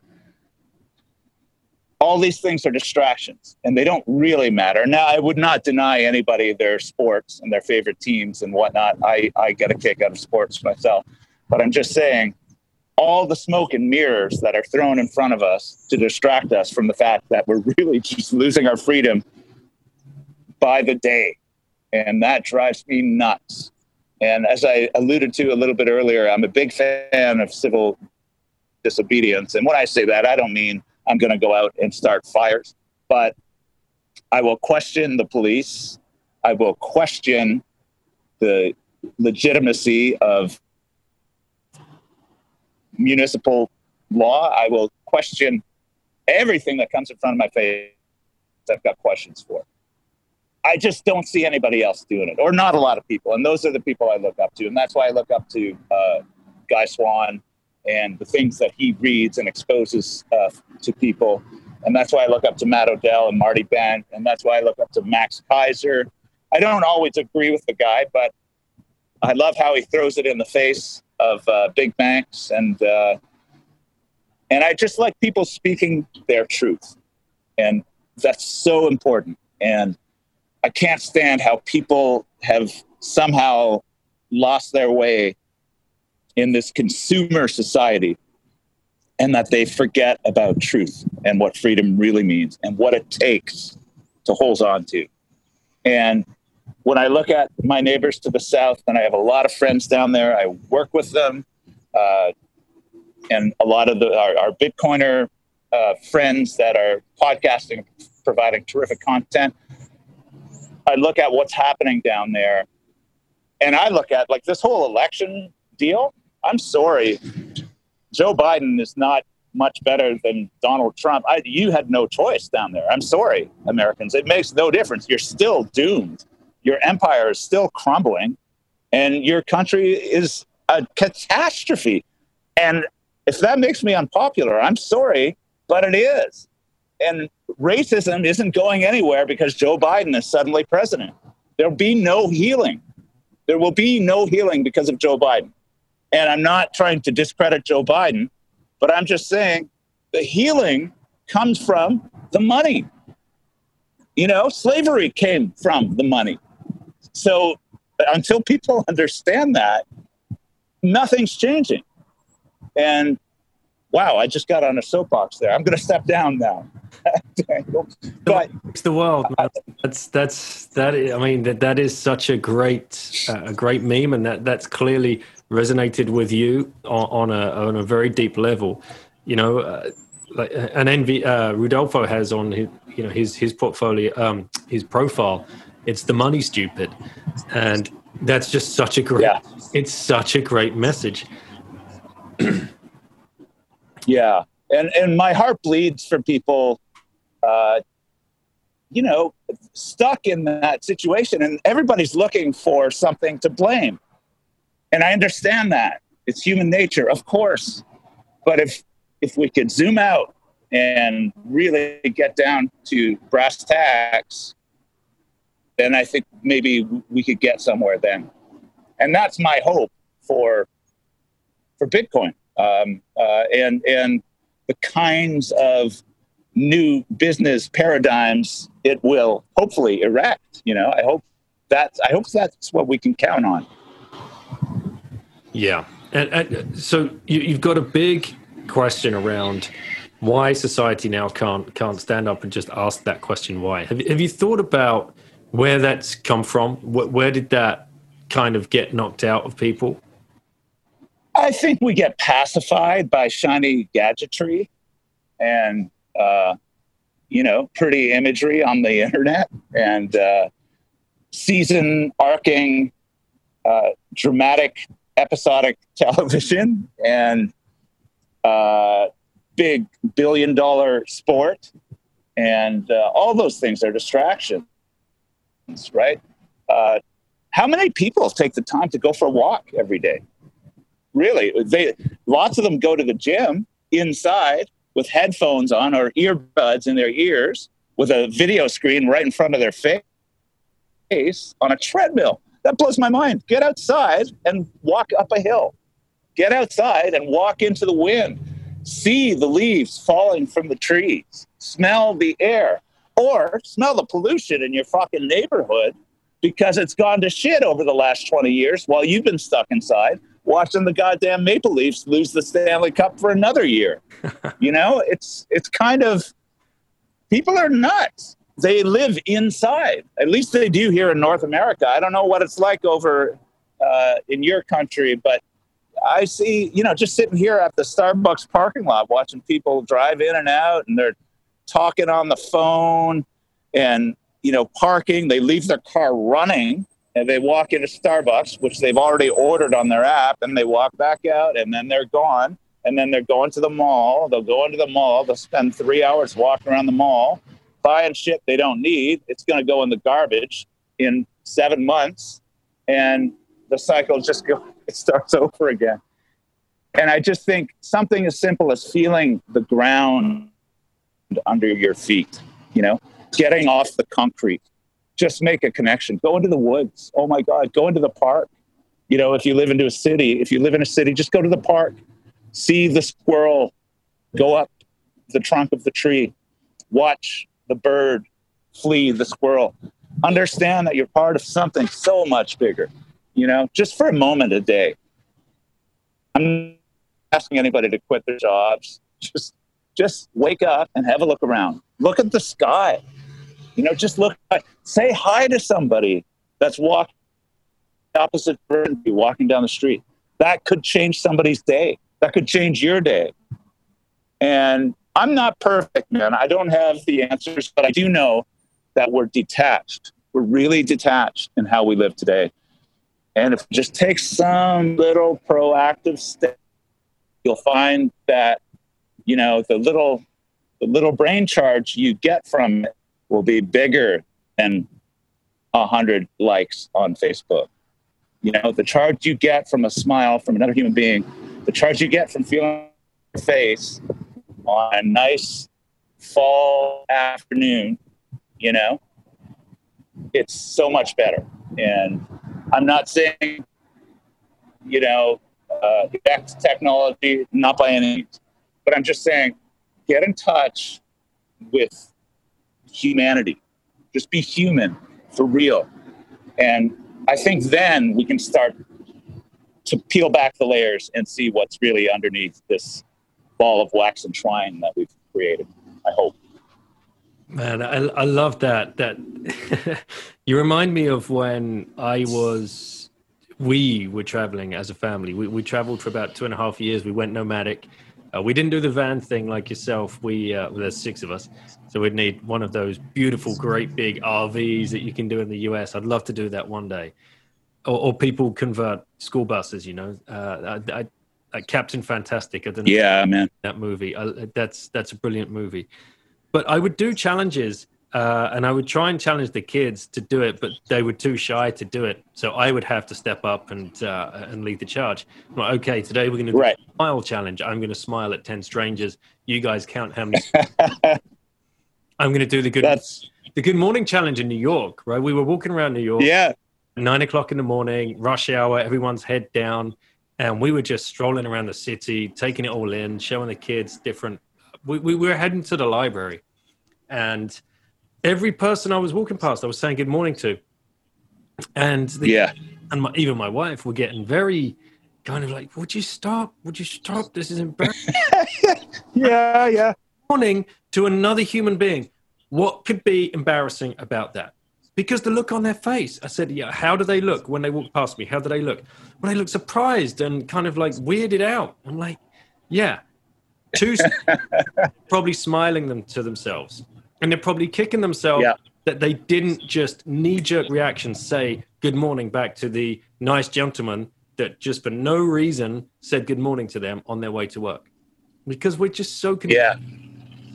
All these things are distractions, and they don't really matter. Now, I would not deny anybody their sports and their favorite teams and whatnot. I get a kick out of sports myself, but I'm just saying, all the smoke and mirrors that are thrown in front of us to distract us from the fact that we're really just losing our freedom by the day. And that drives me nuts. And as I alluded to a little bit earlier, I'm a big fan of civil disobedience. And when I say that, I don't mean I'm going to go out and start fires, but I will question the police. I will question the legitimacy of municipal law. I will question everything that comes in front of my face. I've got questions for. I just don't see anybody else doing it, or not a lot of people. And those are the people I look up to. And that's why I look up to Guy Swan and the things that he reads and exposes to people. And that's why I look up to Matt Odell and Marty Bent. And that's why I look up to Max Kaiser. I don't always agree with the guy, but I love how he throws it in the face of big banks, and I just like people speaking their truth, and that's so important. And I can't stand how people have somehow lost their way in this consumer society, and that they forget about truth and what freedom really means and what it takes to hold on to. And when I look at my neighbors to the south, and I have a lot of friends down there, I work with them, and a lot of our Bitcoiner friends that are podcasting, providing terrific content. I look at what's happening down there, and I look at like this whole election deal. I'm sorry, Joe Biden is not much better than Donald Trump. You had no choice down there. I'm sorry, Americans. It makes no difference. You're still doomed. Your empire is still crumbling, and your country is a catastrophe. And if that makes me unpopular, I'm sorry, but it is. And racism isn't going anywhere because Joe Biden is suddenly president. There'll be no healing. There will be no healing because of Joe Biden. And I'm not trying to discredit Joe Biden, but I'm just saying the healing comes from the money. You know, slavery came from the money. So until people understand that, nothing's changing. And wow, I just got on a soapbox there. I'm going to step down now. But it's the world. Man. That is, I mean, that is such a great meme, and that's clearly resonated with you on a very deep level. You know, like an envy. Rudolfo has on his portfolio, his profile. It's the money stupid, and that's just such a great. Yeah. It's such a great message. Yeah, and my heart bleeds for people. Stuck in that situation, and everybody's looking for something to blame. And I understand that. It's human nature, of course. But if we could zoom out and really get down to brass tacks, then I think maybe we could get somewhere then. And that's my hope for Bitcoin and the kinds of new business paradigms it will hopefully erect. I hope that's what we can count on. Yeah. And so you've got a big question around why society now can't stand up and just ask that question, why? Have you thought about where that's come from? Where did that kind of get knocked out of people? I think we get pacified by shiny gadgetry and pretty imagery on the internet and season-arcing, dramatic, episodic television and big billion-dollar sport. And all those things are distractions, right? How many people take the time to go for a walk every day? Really, lots of them go to the gym inside with headphones on or earbuds in their ears with a video screen right in front of their face on a treadmill. That blows my mind. Get outside and walk up a hill. Get outside and walk into the wind. See the leaves falling from the trees. Smell the air. Or smell the pollution in your fucking neighborhood because it's gone to shit over the last 20 years while you've been stuck inside watching the goddamn Maple Leafs lose the Stanley Cup for another year. You know, it's kind of, people are nuts. They live inside. At least they do here in North America. I don't know what it's like over in your country, but I see, just sitting here at the Starbucks parking lot, watching people drive in and out, and they're talking on the phone and, parking. They leave their car running. And they walk into Starbucks, which they've already ordered on their app, and they walk back out, and then they're gone. And then they're going to the mall. They'll go into the mall. They'll spend 3 hours walking around the mall, buying shit they don't need. It's going to go in the garbage in 7 months, and the cycle it starts over again. And I just think something as simple as feeling the ground under your feet, getting off the concrete. Just make a connection. Go into the woods. Oh my God. Go into the park. If you live in a city, just go to the park, see the squirrel, go up the trunk of the tree, watch the bird flee the squirrel. Understand that you're part of something so much bigger, just for a moment a day. I'm not asking anybody to quit their jobs. Just wake up and have a look around. Look at the sky. Just look, say hi to somebody that's walking the opposite direction, walking down the street. That could change somebody's day. That could change your day. And I'm not perfect, man. I don't have the answers, but I do know that we're detached. We're really detached in how we live today. And if you just take some little proactive step, you'll find that, the little brain charge you get from it will be bigger than 100 likes on Facebook. The charge you get from a smile from another human being, the charge you get from feeling your face on a nice fall afternoon, it's so much better. And I'm not saying, Next technology, not by any means. But I'm just saying, get in touch with humanity. Just be human for real. And I think then we can start to peel back the layers and see what's really underneath this ball of wax and twine that we've created, I hope. Man, I love that. You remind me of when we were traveling as a family. We traveled for about 2.5 years. We went nomadic. We didn't do the van thing like yourself. Well, there's 6 of us. So we'd need one of those beautiful, great big RVs that you can do in the US. I'd love to do that one day. Or people convert school buses, you know. Captain Fantastic. I don't know. Yeah, man. That movie. That's a brilliant movie. But I would do challenges, and I would try and challenge the kids to do it, but they were too shy to do it. So I would have to step up and lead the charge. I'm like, okay, today we're going to do a smile challenge. I'm going to smile at 10 strangers. You guys count how many. I'm going to do the Good Morning challenge in New York, right? We were walking around New York. Yeah. 9 o'clock in the morning, rush hour, everyone's head down. And we were just strolling around the city, taking it all in, showing the kids different. We were heading to the library. And every person I was walking past, I was saying good morning to. And even my wife were getting very kind of like, would you stop? Would you stop? This is embarrassing. Yeah. Morning to another human being. What could be embarrassing about that? Because the look on their face, I said, yeah, how do they look when they walk past me? How do they look? Well, they look surprised and kind of like weirded out. I'm like, yeah. Two probably smiling them to themselves, and they're probably kicking themselves that they didn't just knee-jerk reaction say good morning back to the nice gentleman that just for no reason said good morning to them on their way to work, because we're just so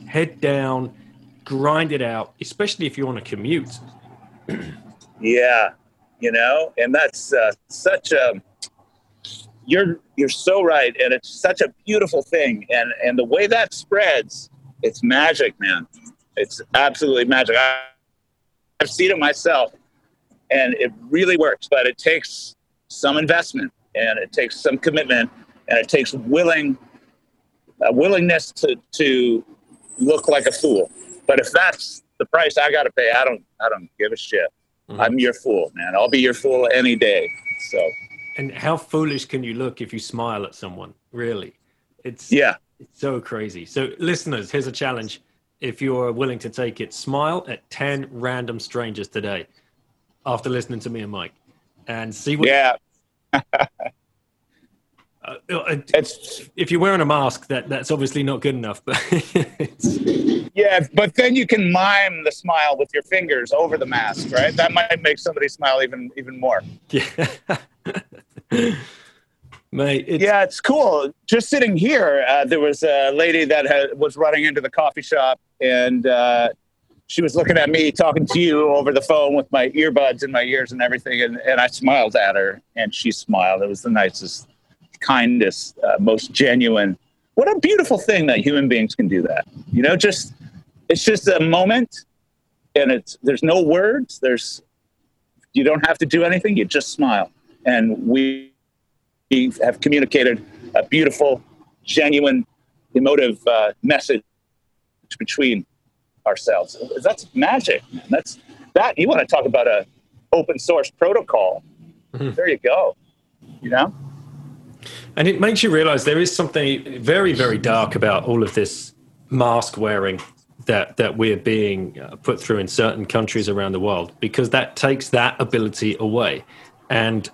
head down, grind it out, especially if you're on a commute. And that's such a You're so right, and it's such a beautiful thing, and the way that spreads, it's magic, man. It's absolutely magic. I've seen it myself, and it really works, but it takes some investment, and it takes some commitment, and it takes willingness to look like a fool. But if that's the price I got to pay, I don't give a shit. Mm-hmm. I'm your fool, man. I'll be your fool any day. So. And how foolish can you look if you smile at someone? Really? It's so crazy. So listeners, here's a challenge. If you're willing to take it, smile at 10 random strangers today after listening to me and Mike and see what... Yeah. If you're wearing a mask, that's obviously not good enough. But yeah, but then you can mime the smile with your fingers over the mask, right? That might make somebody smile even more. Yeah. Mate, it's cool. Just sitting here, there was a lady that was running into the coffee shop, and she was looking at me talking to you over the phone with my earbuds in my ears and everything, and I smiled at her, and she smiled. It was the nicest, kindest, most genuine. What a beautiful thing that human beings can do that. You know, just it's just a moment, and there's no words. You don't have to do anything. You just smile. And we have communicated a beautiful, genuine, emotive message between ourselves. That's magic, man. You want to talk about a open source protocol. Mm-hmm. There you go, you know? And it makes you realize there is something very, very dark about all of this mask wearing that we're being put through in certain countries around the world, because that takes that ability away. And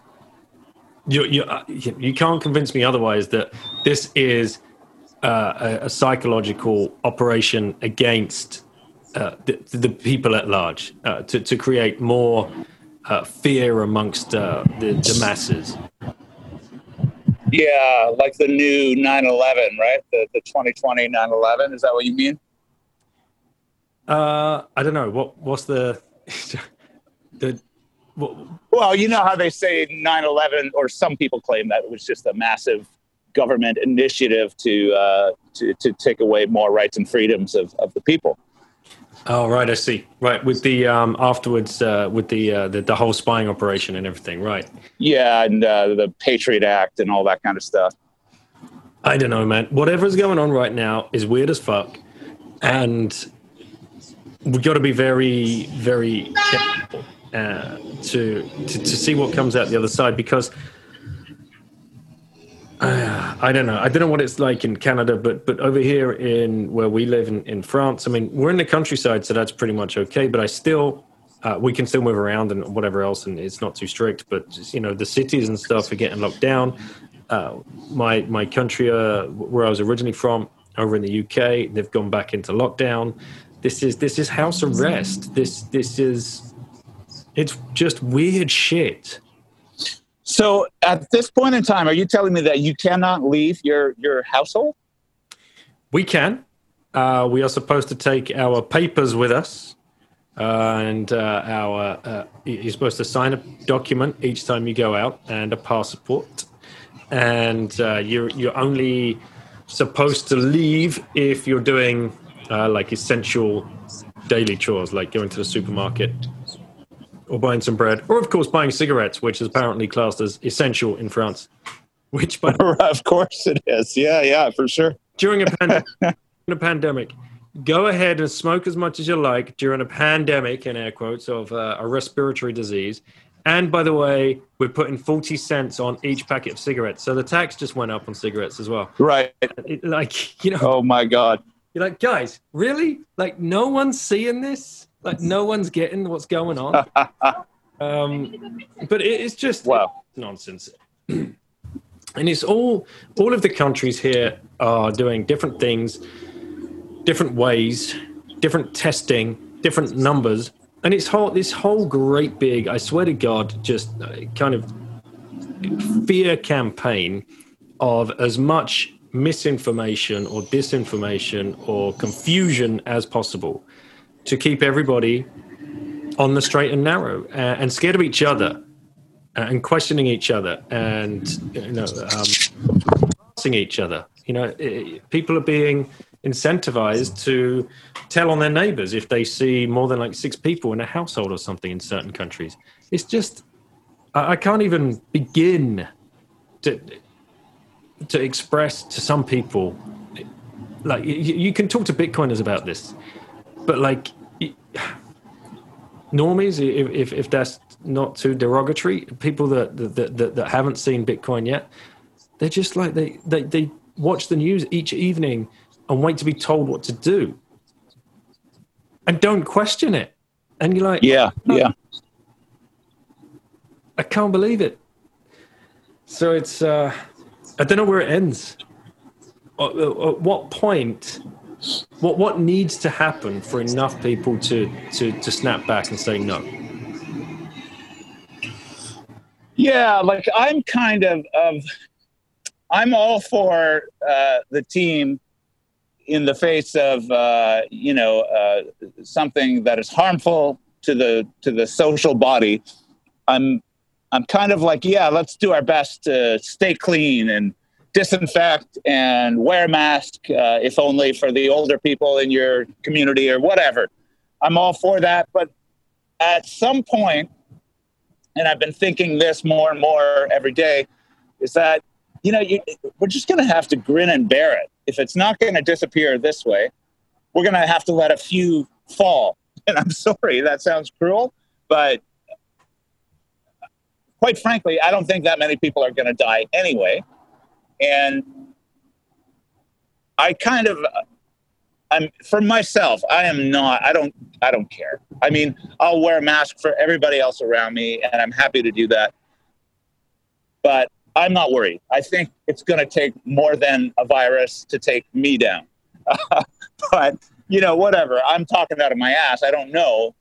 you can't convince me otherwise that this is a psychological operation against the people at large to create more fear amongst the masses. Yeah, like the new 9/11, right? The 2020 9/11. Is that what you mean? I don't know. What's the the. Well, you know how they say 9/11, or some people claim that it was just a massive government initiative to take away more rights and freedoms of the people. Oh, right. I see. Right. With the afterwards with the whole spying operation and everything. Right. Yeah. And the Patriot Act and all that kind of stuff. I don't know, man. Whatever's going on right now is weird as fuck. And we've got to be very, very careful to see what comes out the other side, because I don't know. I don't know what it's like in Canada, but over here in where we live in France, I mean, we're in the countryside, so that's pretty much okay. But I still, we can still move around and whatever else, and it's not too strict. But just, you know, the cities and stuff are getting locked down. My country, where I was originally from, over in the UK, they've gone back into lockdown. This is house arrest. It's just weird shit. So at this point in time, are you telling me that you cannot leave your household? We can. We are supposed to take our papers with us, and our you're supposed to sign a document each time you go out, and a passport. And you're only supposed to leave if you're doing like essential daily chores, like going to the supermarket, or buying some bread, or of course buying cigarettes, which is apparently classed as essential in France. Which, by of course, it is. Yeah, for sure. During a pandemic, go ahead and smoke as much as you like during a pandemic, in air quotes, of a respiratory disease. And by the way, we're putting 40 cents on each packet of cigarettes, so the tax just went up on cigarettes as well. Right. Oh my God. You're like, guys, really? Like, no one's seeing this. Like, no one's getting what's going on. But it's just nonsense. And it's all of the countries here are doing different things, different ways, different testing, different numbers. And it's this whole great big, I swear to God, just kind of fear campaign of as much misinformation or disinformation or confusion as possible, to keep everybody on the straight and narrow, and scared of each other, and questioning each other, and harassing each other. You know, people are being incentivized to tell on their neighbors if they see more than like 6 people in a household or something in certain countries. It's just, I can't even begin to express to some people, like, you can talk to Bitcoiners about this, but like, normies, if that's not too derogatory, people that haven't seen Bitcoin yet, they're just like, they watch the news each evening and wait to be told what to do and don't question it. And you're like, yeah. I can't believe it. So it's, I don't know where it ends. At what point, what needs to happen for enough people to snap back and say no? Yeah, like I'm kind of I'm all for the team in the face of something that is harmful to the social body. I'm kind of like, yeah, let's do our best to stay clean and disinfect and wear a mask, if only for the older people in your community or whatever. I'm all for that. But at some point, and I've been thinking this more and more every day, is that, we're just going to have to grin and bear it. If it's not going to disappear this way, we're going to have to let a few fall. And I'm sorry, that sounds cruel, but quite frankly, I don't think that many people are going to die anyway. And I don't care. I mean, I'll wear a mask for everybody else around me, and I'm happy to do that. But I'm not worried. I think it's going to take more than a virus to take me down. But, whatever. I'm talking out of my ass. I don't know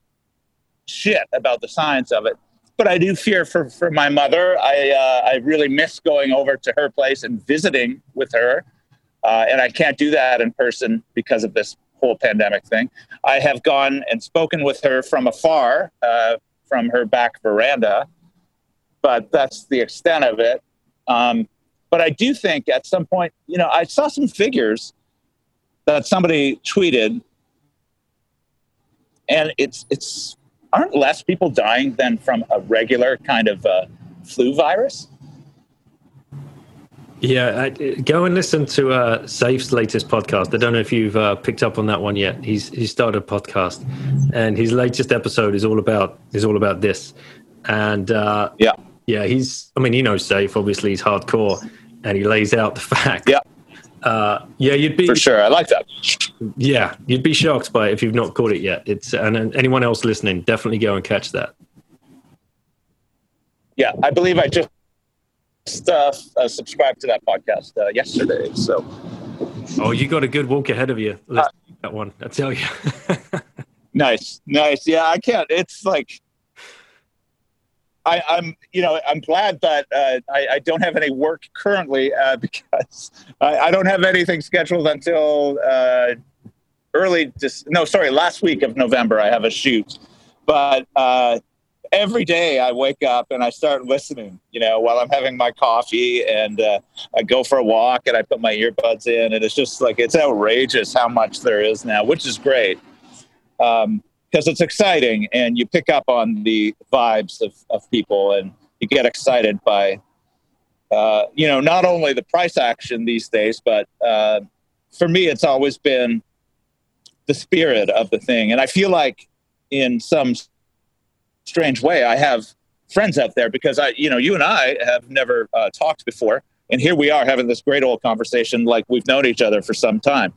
shit about the science of it. But I do fear for my mother. I really miss going over to her place and visiting with her. And I can't do that in person because of this whole pandemic thing. I have gone and spoken with her from afar, from her back veranda. But that's the extent of it. But I do think at some point, I saw some figures that somebody tweeted And it's aren't less people dying than from a regular kind of flu virus? Yeah, go and listen to Safe's latest podcast. I don't know if you've picked up on that one yet. He started a podcast, and his latest episode is all about this. And he knows Safe. Obviously, he's hardcore, and he lays out the fact. Yeah. You'd be for sure. I like that. Yeah, you'd be shocked by it if you've not caught it yet. It's and anyone else listening, definitely go and catch that. Yeah, I believe I just subscribed to that podcast yesterday. So, you got a good walk ahead of you. That one, I tell you. Nice. Yeah, I can't. It's like I'm glad that I don't have any work currently because I don't have anything scheduled until last week of November. I have a shoot, but every day I wake up and I start listening, while I'm having my coffee, and I go for a walk and I put my earbuds in, and it's just like, it's outrageous how much there is now, which is great. Because it's exciting, and you pick up on the vibes of people, and you get excited by, not only the price action these days, but for me, it's always been the spirit of the thing. And I feel like in some strange way, I have friends out there because you and I have never talked before. And here we are having this great old conversation like we've known each other for some time.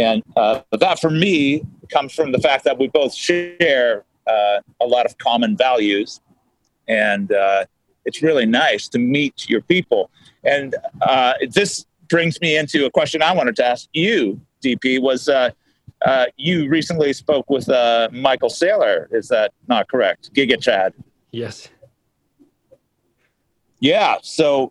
And that for me comes from the fact that we both share a lot of common values, and it's really nice to meet your people. And this brings me into a question I wanted to ask you, DP, was you recently spoke with Michael Saylor. Is that not correct? Giga Chad. Yes. Yeah. So,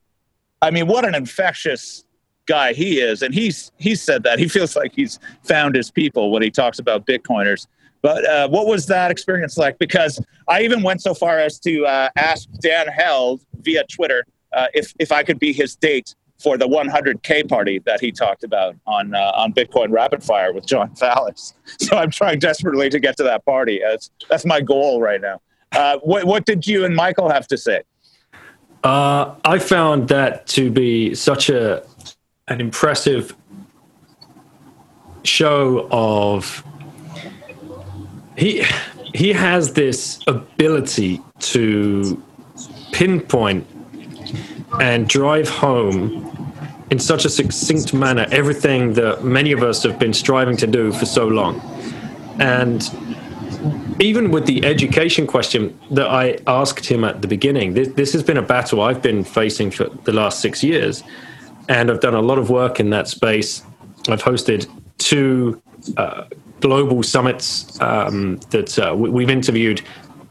I mean, what an infectious guy he is, and he's said that he feels like he's found his people when he talks about Bitcoiners. But what was that experience like? Because I even went so far as to ask Dan Held via Twitter if I could be his date for the 100K party that he talked about on Bitcoin Rapid Fire with John Vallis. So I'm trying desperately to get to that party. That's my goal right now. What did you and Michael have to say? I found that to be such an impressive show of he has this ability to pinpoint and drive home in such a succinct manner everything that many of us have been striving to do for so long. And even with the education question that I asked him at the beginning, this has been a battle I've been facing for the last 6 years. And I've done a lot of work in that space. I've hosted two global summits that we've interviewed.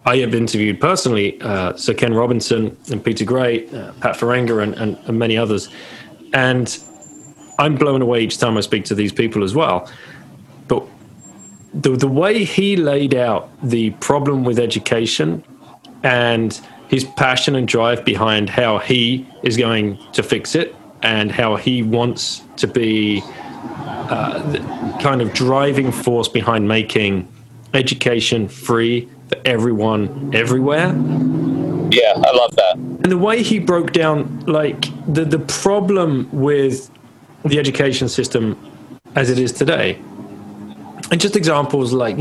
I have interviewed personally Sir Ken Robinson and Peter Gray, Pat Ferenga, and many others. And I'm blown away each time I speak to these people as well. But the way he laid out the problem with education and his passion and drive behind how he is going to fix it, and how he wants to be the kind of driving force behind making education free for everyone, everywhere. Yeah, I love that. And the way he broke down, like, the problem with the education system as it is today, and just examples like,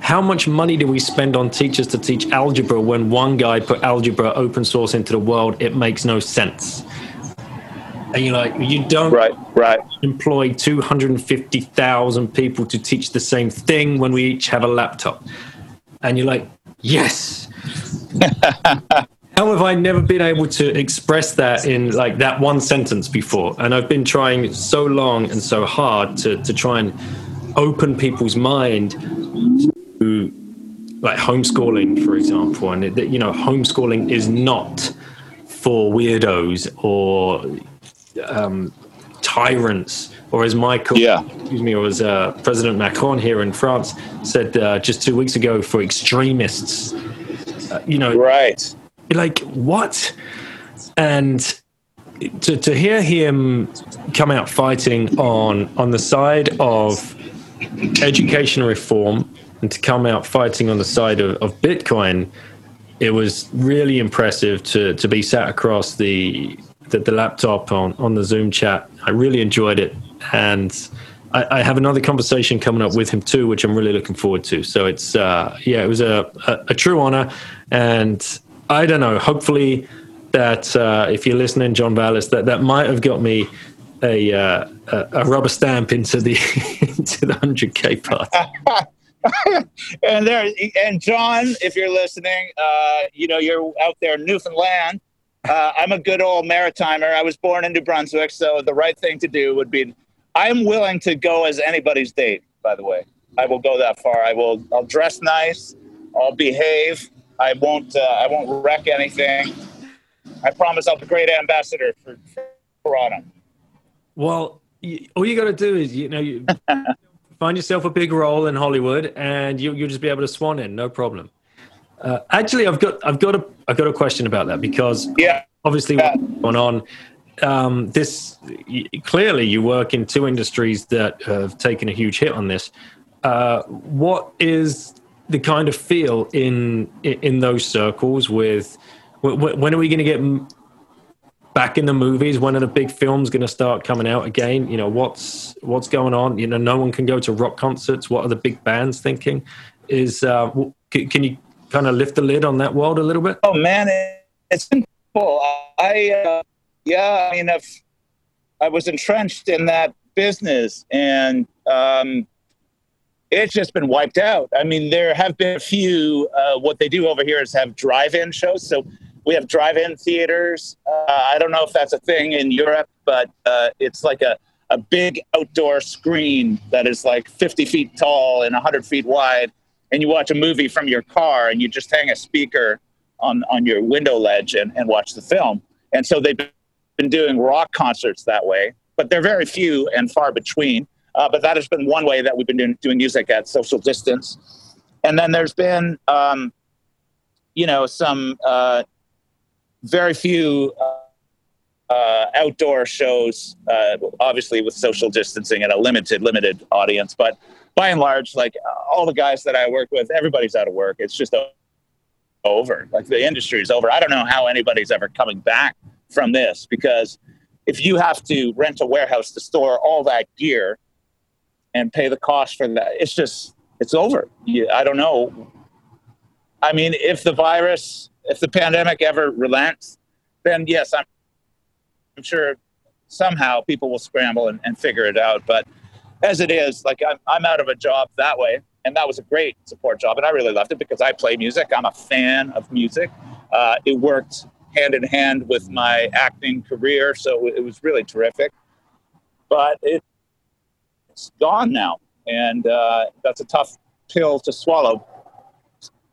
how much money do we spend on teachers to teach algebra when one guy put algebra open source into the world? It makes no sense. And you're like, you don't employ 250,000 people to teach the same thing when we each have a laptop. And you're like, yes. How have I never been able to express that in like that one sentence before? And I've been trying so long and so hard to try and open people's mind to like homeschooling, for example. And, homeschooling is not for weirdos or tyrants, or as Michael, or as President Macron here in France said just 2 weeks ago, for extremists. Right? Like what? And to hear him come out fighting on the side of education reform and to come out fighting on the side of Bitcoin, it was really impressive to be sat across the laptop on the Zoom chat. I really enjoyed it. And I have another conversation coming up with him too, which I'm really looking forward to. So it's, yeah, it was a true honor. And I don't know, hopefully that if you're listening, John Vallis, that might have got me a rubber stamp into the into the 100K part. And John, if you're listening, you know, you're out there in Newfoundland. I'm a good old maritimer. I was born in New Brunswick, so the right thing to do would be, I'm willing to go as anybody's date, by the way. I will go that far. I'll dress nice. I'll behave. I won't wreck anything. I promise I'll be a great ambassador for Toronto. Well, all you got to do is, you know, you find yourself a big role in Hollywood, and you'll just be able to swan in, no problem. Actually, I've got a question about that, because obviously what's going on. This clearly, you work in two industries that have taken a huge hit on this. What is the kind of feel in those circles? With when are we going to get back in the movies? When are the big films going to start coming out again? You know, what's going on? You know, no one can go to rock concerts. What are the big bands thinking? Can you kind of lift the lid on that world a little bit? Oh man, it's been cool. I mean, if I was entrenched in that business, and it's just been wiped out. I mean, there have been a few. What they do over here is have drive-in shows. So we have drive-in theaters. I don't know if that's a thing in Europe, but it's like a big outdoor screen that is like 50 feet tall and 100 feet wide, and you watch a movie from your car, and you just hang a speaker on your window ledge and watch the film. And so they've been doing rock concerts that way, but they're very few and far between. But that has been one way that we've been doing music at social distance. And then there's been, some very few outdoor shows, obviously with social distancing and a limited audience. But by and large, like all the guys that I work with, everybody's out of work. It's just over. Like the industry is over. I don't know how anybody's ever coming back from this, because if you have to rent a warehouse to store all that gear and pay the cost for that, it's over. I don't know. I mean, if the pandemic ever relents, then yes, I'm sure somehow people will scramble and figure it out. But as it is, like I'm out of a job that way. And that was a great support job. And I really loved it because I play music. I'm a fan of music. It worked hand in hand with my acting career, so it was really terrific. But it's gone now, and that's a tough pill to swallow.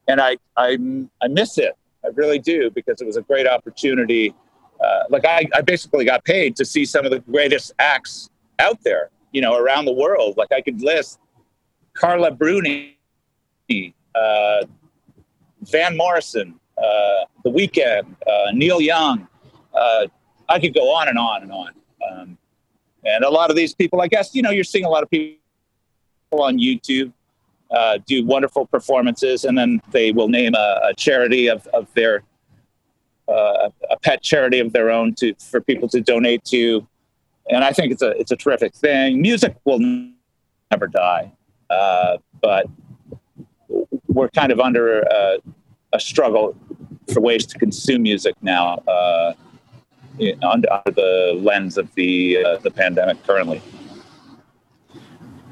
And I miss it. I really do, because it was a great opportunity. I basically got paid to see some of the greatest acts out there, you know, around the world. Like I could list Carla Bruni, Van Morrison, The Weeknd, Neil Young. I could go on and on and on. And a lot of these people, I guess, you know, you're seeing a lot of people on YouTube do wonderful performances, and then they will name a charity of their, a pet charity of their own for people to donate to. And I think it's a terrific thing. Music will never die, but we're kind of under a struggle for ways to consume music now under the lens of the pandemic currently.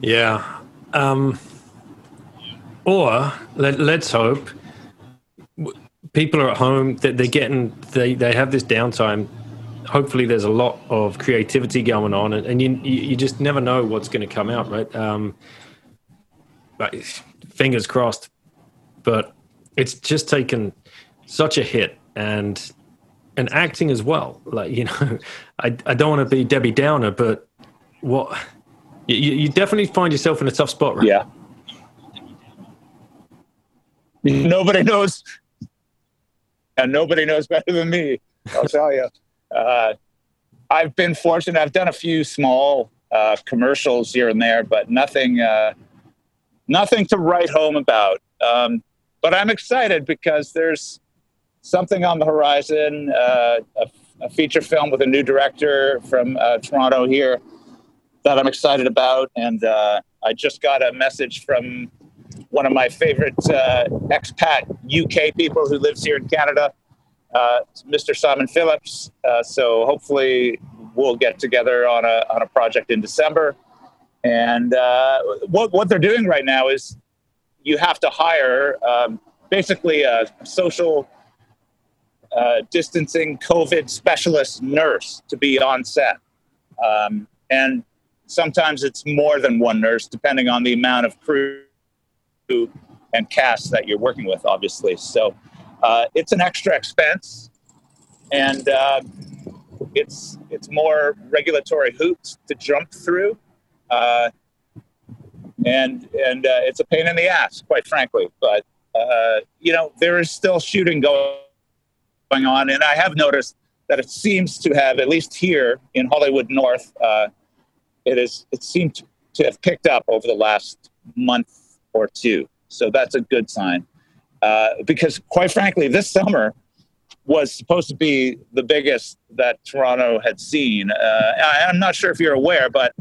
Yeah. Or let's hope people are at home, that they're getting, they have this downtime. Hopefully there's a lot of creativity going on, and you just never know what's going to come out, right? But fingers crossed, but it's just taken such a hit, and acting as well. Like, you know, I don't want to be Debbie Downer, but what you definitely find yourself in a tough spot, right? Yeah. Nobody knows, and nobody knows better than me. I'll tell you. I've been fortunate. I've done a few small commercials here and there, but nothing nothing to write home about. But I'm excited because there's something on the horizon, a feature film with a new director from Toronto here that I'm excited about. And I just got a message from one of my favorite expat UK people who lives here in Canada, Mr. Simon Phillips. So hopefully we'll get together on a project in December. And what they're doing right now is you have to hire basically a social distancing COVID specialist nurse to be on set. And sometimes it's more than one nurse, depending on the amount of crew and cast that you're working with, obviously. So it's an extra expense, and it's more regulatory hoops to jump through. And it's a pain in the ass, quite frankly. But, there is still shooting going on. And I have noticed that it seems to have, at least here in Hollywood North, it seemed to have picked up over the last month or two. So that's a good sign. Because quite frankly, this summer was supposed to be the biggest that Toronto had seen. I'm not sure if you're aware, but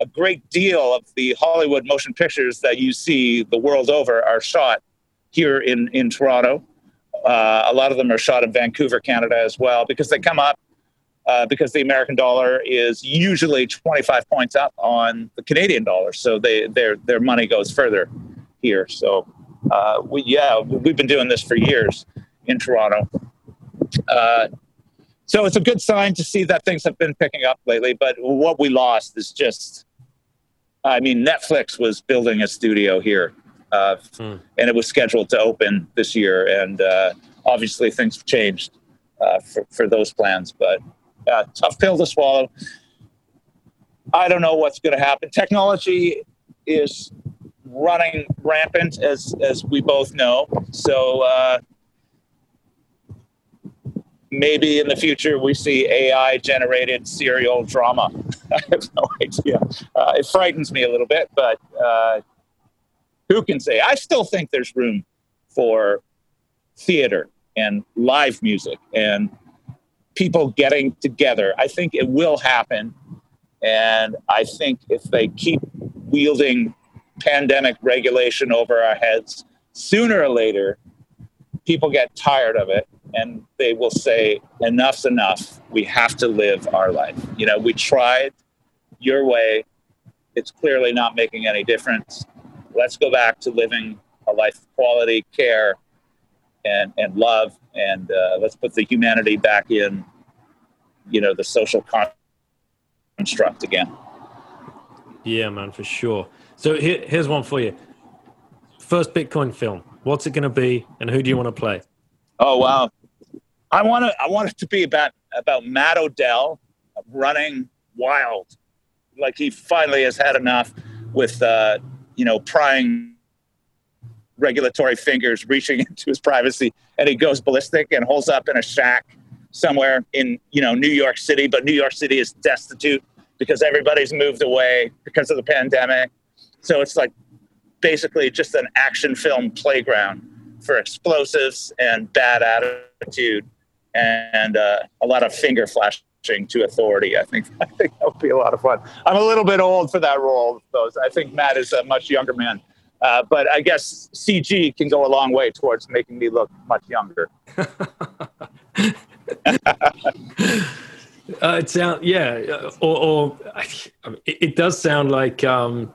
a great deal of the Hollywood motion pictures that you see the world over are shot here in Toronto. A lot of them are shot in Vancouver, Canada as well, because they come up, because the American dollar is usually 25 points up on the Canadian dollar. So their money goes further here. So we've been doing this for years in Toronto. So it's a good sign to see that things have been picking up lately. But what we lost is just, Netflix was building a studio here, and it was scheduled to open this year. And obviously things have changed for those plans, but tough pill to swallow. I don't know what's going to happen. Technology is running rampant, as we both know. So maybe in the future we see AI-generated serial drama. I have no idea. It frightens me a little bit, but who can say? I still think there's room for theater and live music and people getting together. I think it will happen. And I think if they keep wielding pandemic regulation over our heads, sooner or later, people get tired of it. And they will say, enough's enough. We have to live our life. We tried your way. It's clearly not making any difference. Let's go back to living a life of quality, care, and love. And let's put the humanity back in, the social construct again. Yeah, man, for sure. So here's one for you. First Bitcoin film. What's it going to be? And who do you want to play? Oh, wow. I want it to be about Matt Odell running wild, like he finally has had enough with prying regulatory fingers reaching into his privacy, and he goes ballistic and holds up in a shack somewhere in New York City. But New York City is destitute because everybody's moved away because of the pandemic. So it's like basically just an action film playground for explosives and bad attitude and a lot of finger flashing to authority. I think that would be a lot of fun. I'm a little bit old for that role, though. I think Matt is a much younger man. But I guess CG can go a long way towards making me look much younger. It sounds, yeah. Or it does sound like a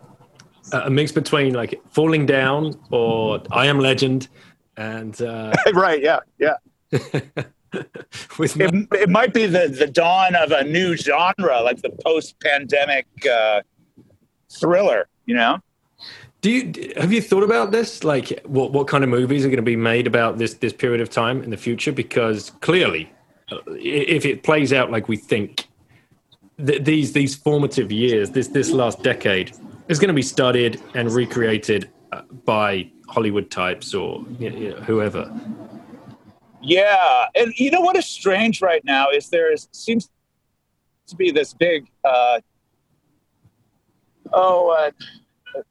mix between like Falling Down or I Am Legend. And right, yeah. It might be the dawn of a new genre, like the post-pandemic thriller. Have you thought about this? Like, what kind of movies are going to be made about this period of time in the future? Because clearly, if it plays out like we think, these formative years, this last decade, is going to be studied and recreated by Hollywood types or whoever. Yeah. And what is strange right now is seems to be this big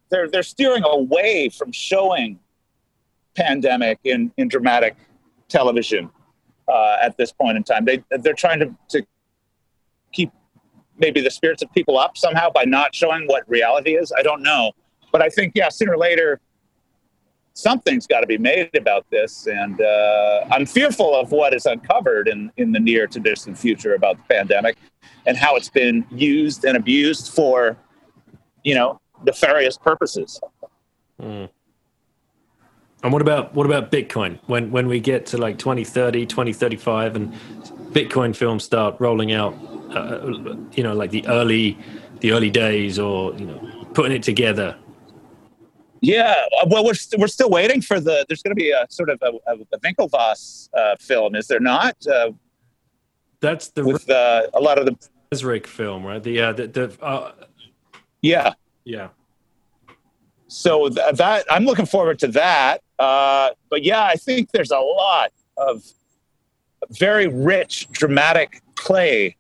they're steering away from showing pandemic in dramatic television at this point in time. They're trying to keep maybe the spirits of people up somehow by not showing what reality is. I don't know. But I think, yeah, sooner or later, something's got to be made about this. And I'm fearful of what is uncovered in the near to distant future about the pandemic and how it's been used and abused for, you know, nefarious purposes. Mm. And what about Bitcoin? When we get to like 2030, 2035 and Bitcoin films start rolling out, you know, like the early days or, you know, putting it together. Yeah, well, we're still waiting for there's going to be a sort of a Winklevoss film, is there not? That's the... With a lot of the... Resrig film, right? Yeah. Yeah. So that I'm looking forward to that. But yeah, I think there's a lot of very rich, dramatic clay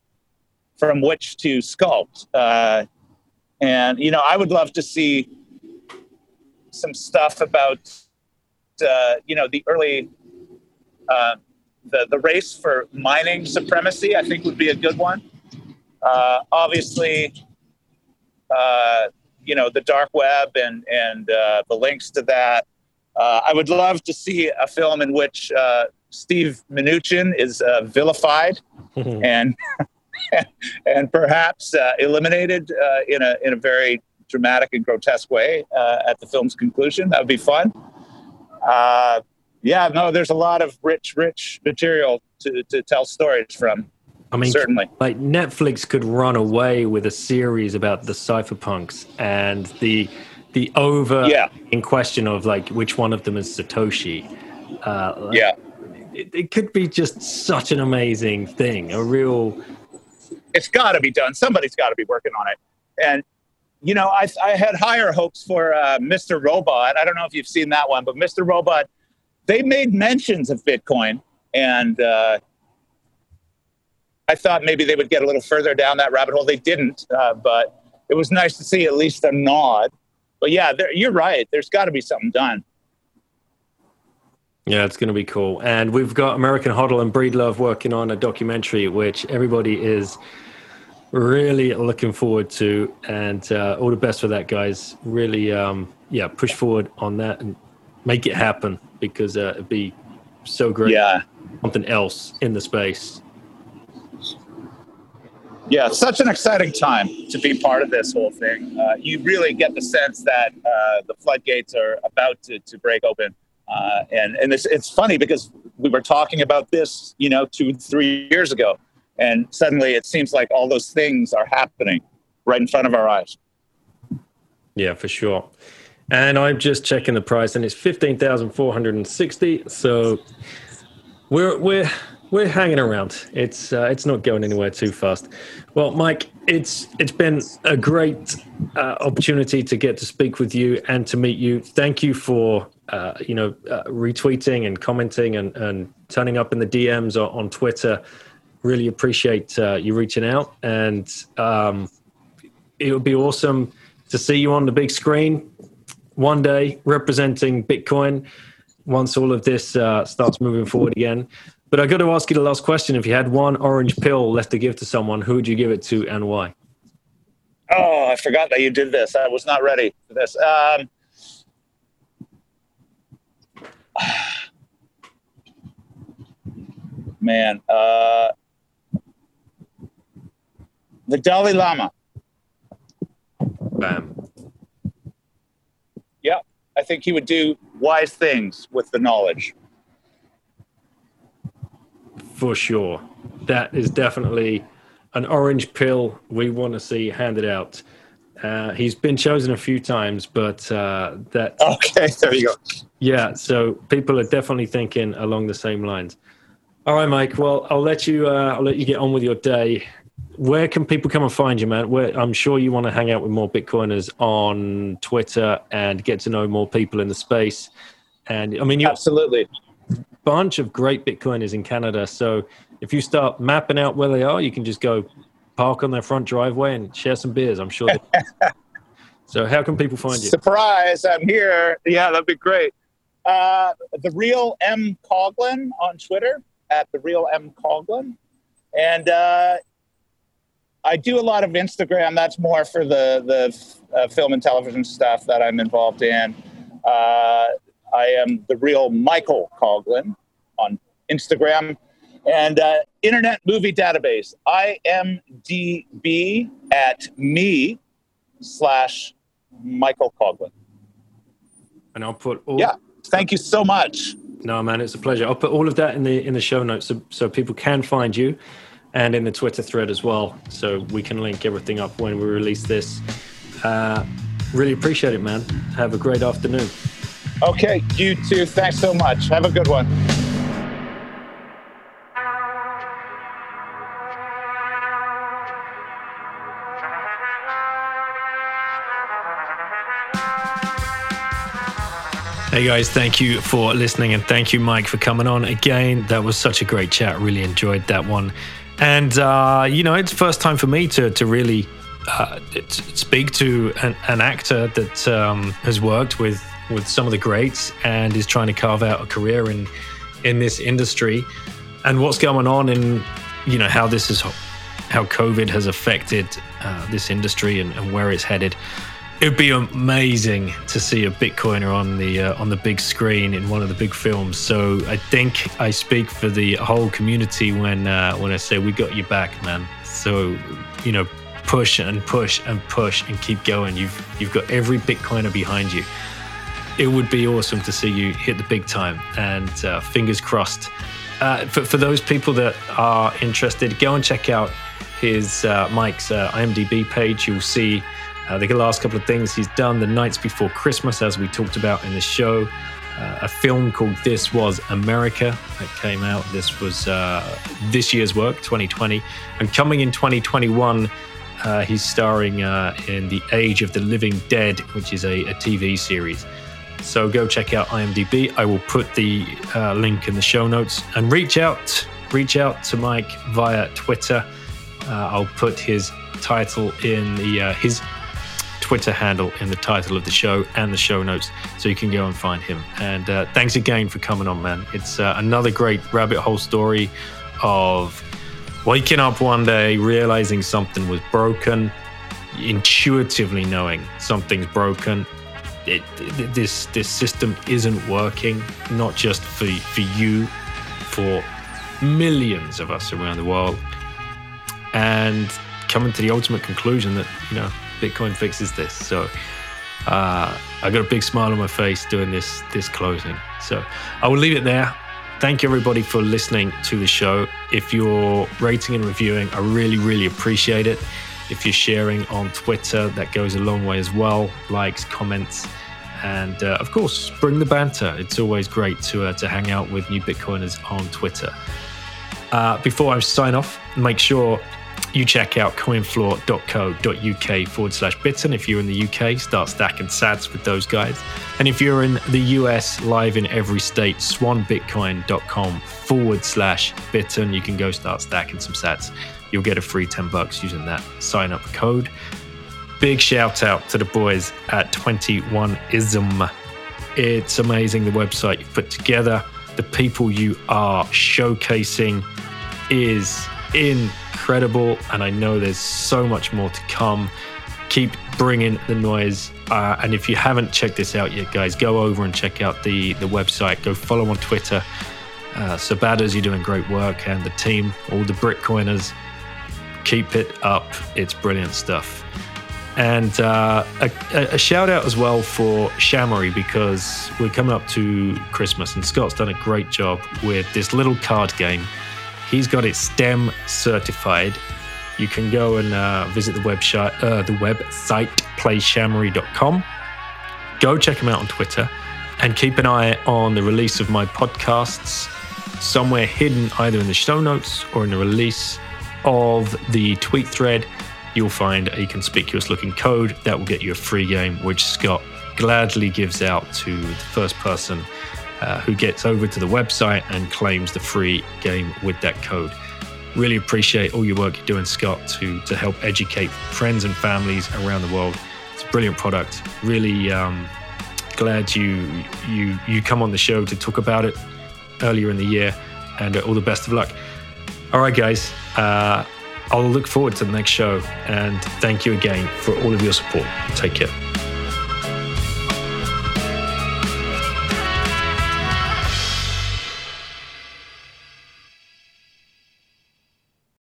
from which to sculpt. And, you know, I would love to see some stuff about, you know, the early, the race for mining supremacy, I think would be a good one. Obviously, you know, the dark web and the links to that. I would love to see a film in which Steve Mnuchin is vilified and perhaps eliminated in a very dramatic and grotesque way at the film's conclusion. That would be fun. Yeah, no, there's a lot of rich material to tell stories from. I mean, certainly, like Netflix could run away with a series about the cypherpunks and the over in question of like which one of them is Satoshi. Yeah, it could be just such an amazing thing. It's got to be done. Somebody's got to be working on it. And you know, I had higher hopes for Mr. Robot. I don't know if you've seen that one, but Mr. Robot, they made mentions of Bitcoin and. I thought maybe they would get a little further down that rabbit hole. They didn't, but it was nice to see at least a nod. But yeah, you're right. There's got to be something done. Yeah, it's going to be cool. And we've got American Hodl and Breedlove working on a documentary, which everybody is really looking forward to. And all the best for that, guys. Really, push forward on that and make it happen because it'd be so great. Yeah. Something else in the space. Yeah, it's such an exciting time to be part of this whole thing. You really get the sense that the floodgates are about to break open. And it's funny because we were talking about this, you know, 2-3 years ago. And suddenly it seems like all those things are happening right in front of our eyes. Yeah, for sure. And I'm just checking the price and it's $15,460. So we're hanging around. It's not going anywhere too fast. Well, Mike, it's been a great opportunity to get to speak with you and to meet you. Thank you for retweeting and commenting and turning up in the DMs on Twitter. Really appreciate you reaching out, and it would be awesome to see you on the big screen one day representing Bitcoin once all of this starts moving forward again. But I got to ask you the last question. If you had one orange pill left to give to someone, who would you give it to and why? Oh, I forgot that you did this. I was not ready for this. The Dalai Lama. Bam. Yeah, I think he would do wise things with the knowledge. For sure. That is definitely an orange pill we want to see handed out. He's been chosen a few times, but that... Okay, there you go. Yeah, so people are definitely thinking along the same lines. All right, Mike. Well, I'll let you get on with your day. Where can people come and find you, man? I'm sure you want to hang out with more Bitcoiners on Twitter and get to know more people in the space. And I mean, absolutely. Bunch of great Bitcoiners in Canada. So if you start mapping out where they are, you can just go park on their front driveway and share some beers. I'm sure So how can people find you? Surprise, I'm here. Yeah, that'd be great. The Real M. Coghlan on Twitter, at The Real M. Coghlan. And I do a lot of Instagram. That's more for the film and television stuff that I'm involved in. I am The Real Michael Coghlan on Instagram. And Internet Movie Database, IMDB at me/Michael Coghlan. And I'll put all... Yeah, thank you so much. No, man, it's a pleasure. I'll put all of that in the show notes so people can find you, and in the Twitter thread as well, so we can link everything up when we release this. Really appreciate it, man. Have a great afternoon. Okay, you too. Thanks so much. Have a good one. Hey guys, thank you for listening, and thank you, Mike, for coming on again. That was such a great chat. Really enjoyed that one. And, it's the first time for me to really speak to an actor that has worked with some of the greats and is trying to carve out a career in this industry, and what's going on, and, how COVID has affected this industry and where it's headed. It'd be amazing to see a Bitcoiner on the big screen in one of the big films. So I think I speak for the whole community when I say we got your back, man. So push and push and push and keep going. You've got every Bitcoiner behind you. It would be awesome to see you hit the big time, and fingers crossed. For those people that are interested, go and check out his Mike's IMDb page. You'll see. The last couple of things he's done, The Nights Before Christmas, as we talked about in the show, a film called This Was America that came out. This was this year's work, 2020. And coming in 2021, he's starring in The Age of the Living Dead, which is a TV series. So go check out IMDb. I will put the link in the show notes. And reach out to Mike via Twitter. I'll put his title in the... his Twitter handle in the title of the show and the show notes, so you can go and find him. And thanks again for coming on, man. It's another great rabbit hole story of waking up one day, realizing something was broken, intuitively knowing something's broken. This system isn't working, not just for you, for millions of us around the world, and coming to the ultimate conclusion that, Bitcoin fixes this. So I got a big smile on my face doing this closing. So I will leave it there. Thank you, everybody, for listening to the show. If you're rating and reviewing, I really, really appreciate it. If you're sharing on Twitter, that goes a long way as well. Likes, comments, and of course, bring the banter. It's always great to hang out with new Bitcoiners on Twitter. Before I sign off, make sure you check out coinfloor.co.uk /bitten. If you're in the UK, start stacking sats with those guys. And if you're in the US, live in every state, swanbitcoin.com /bitten. You can go start stacking some sats. You'll get a free $10 using that sign-up code. Big shout-out to the boys at 21ism. It's amazing the website you've put together. The people you are showcasing is incredible, and I know there's so much more to come. Keep bringing the noise, and if you haven't checked this out yet, guys, go over and check out the website. Go follow on Twitter. Sabadas, you're doing great work, and the team, all the Bitcoiners, keep it up. It's brilliant stuff. And a shout out as well for Shamory, because we're coming up to Christmas, and Scott's done a great job with this little card game. He's got it STEM certified. You can go and visit the website playshamory.com. Go check him out on Twitter, and keep an eye on the release of my podcasts, somewhere hidden either in the show notes or in the release of the tweet thread. You'll find a conspicuous looking code that will get you a free game, which Scott gladly gives out to the first person who gets over to the website and claims the free game with that code. Really appreciate all your work you're doing, Scott, to help educate friends and families around the world. It's brilliant product. Really glad you come on the show to talk about it earlier in the year, and all the best of luck. All right, guys, I'll look forward to the next show, and thank you again for all of your support. Take care.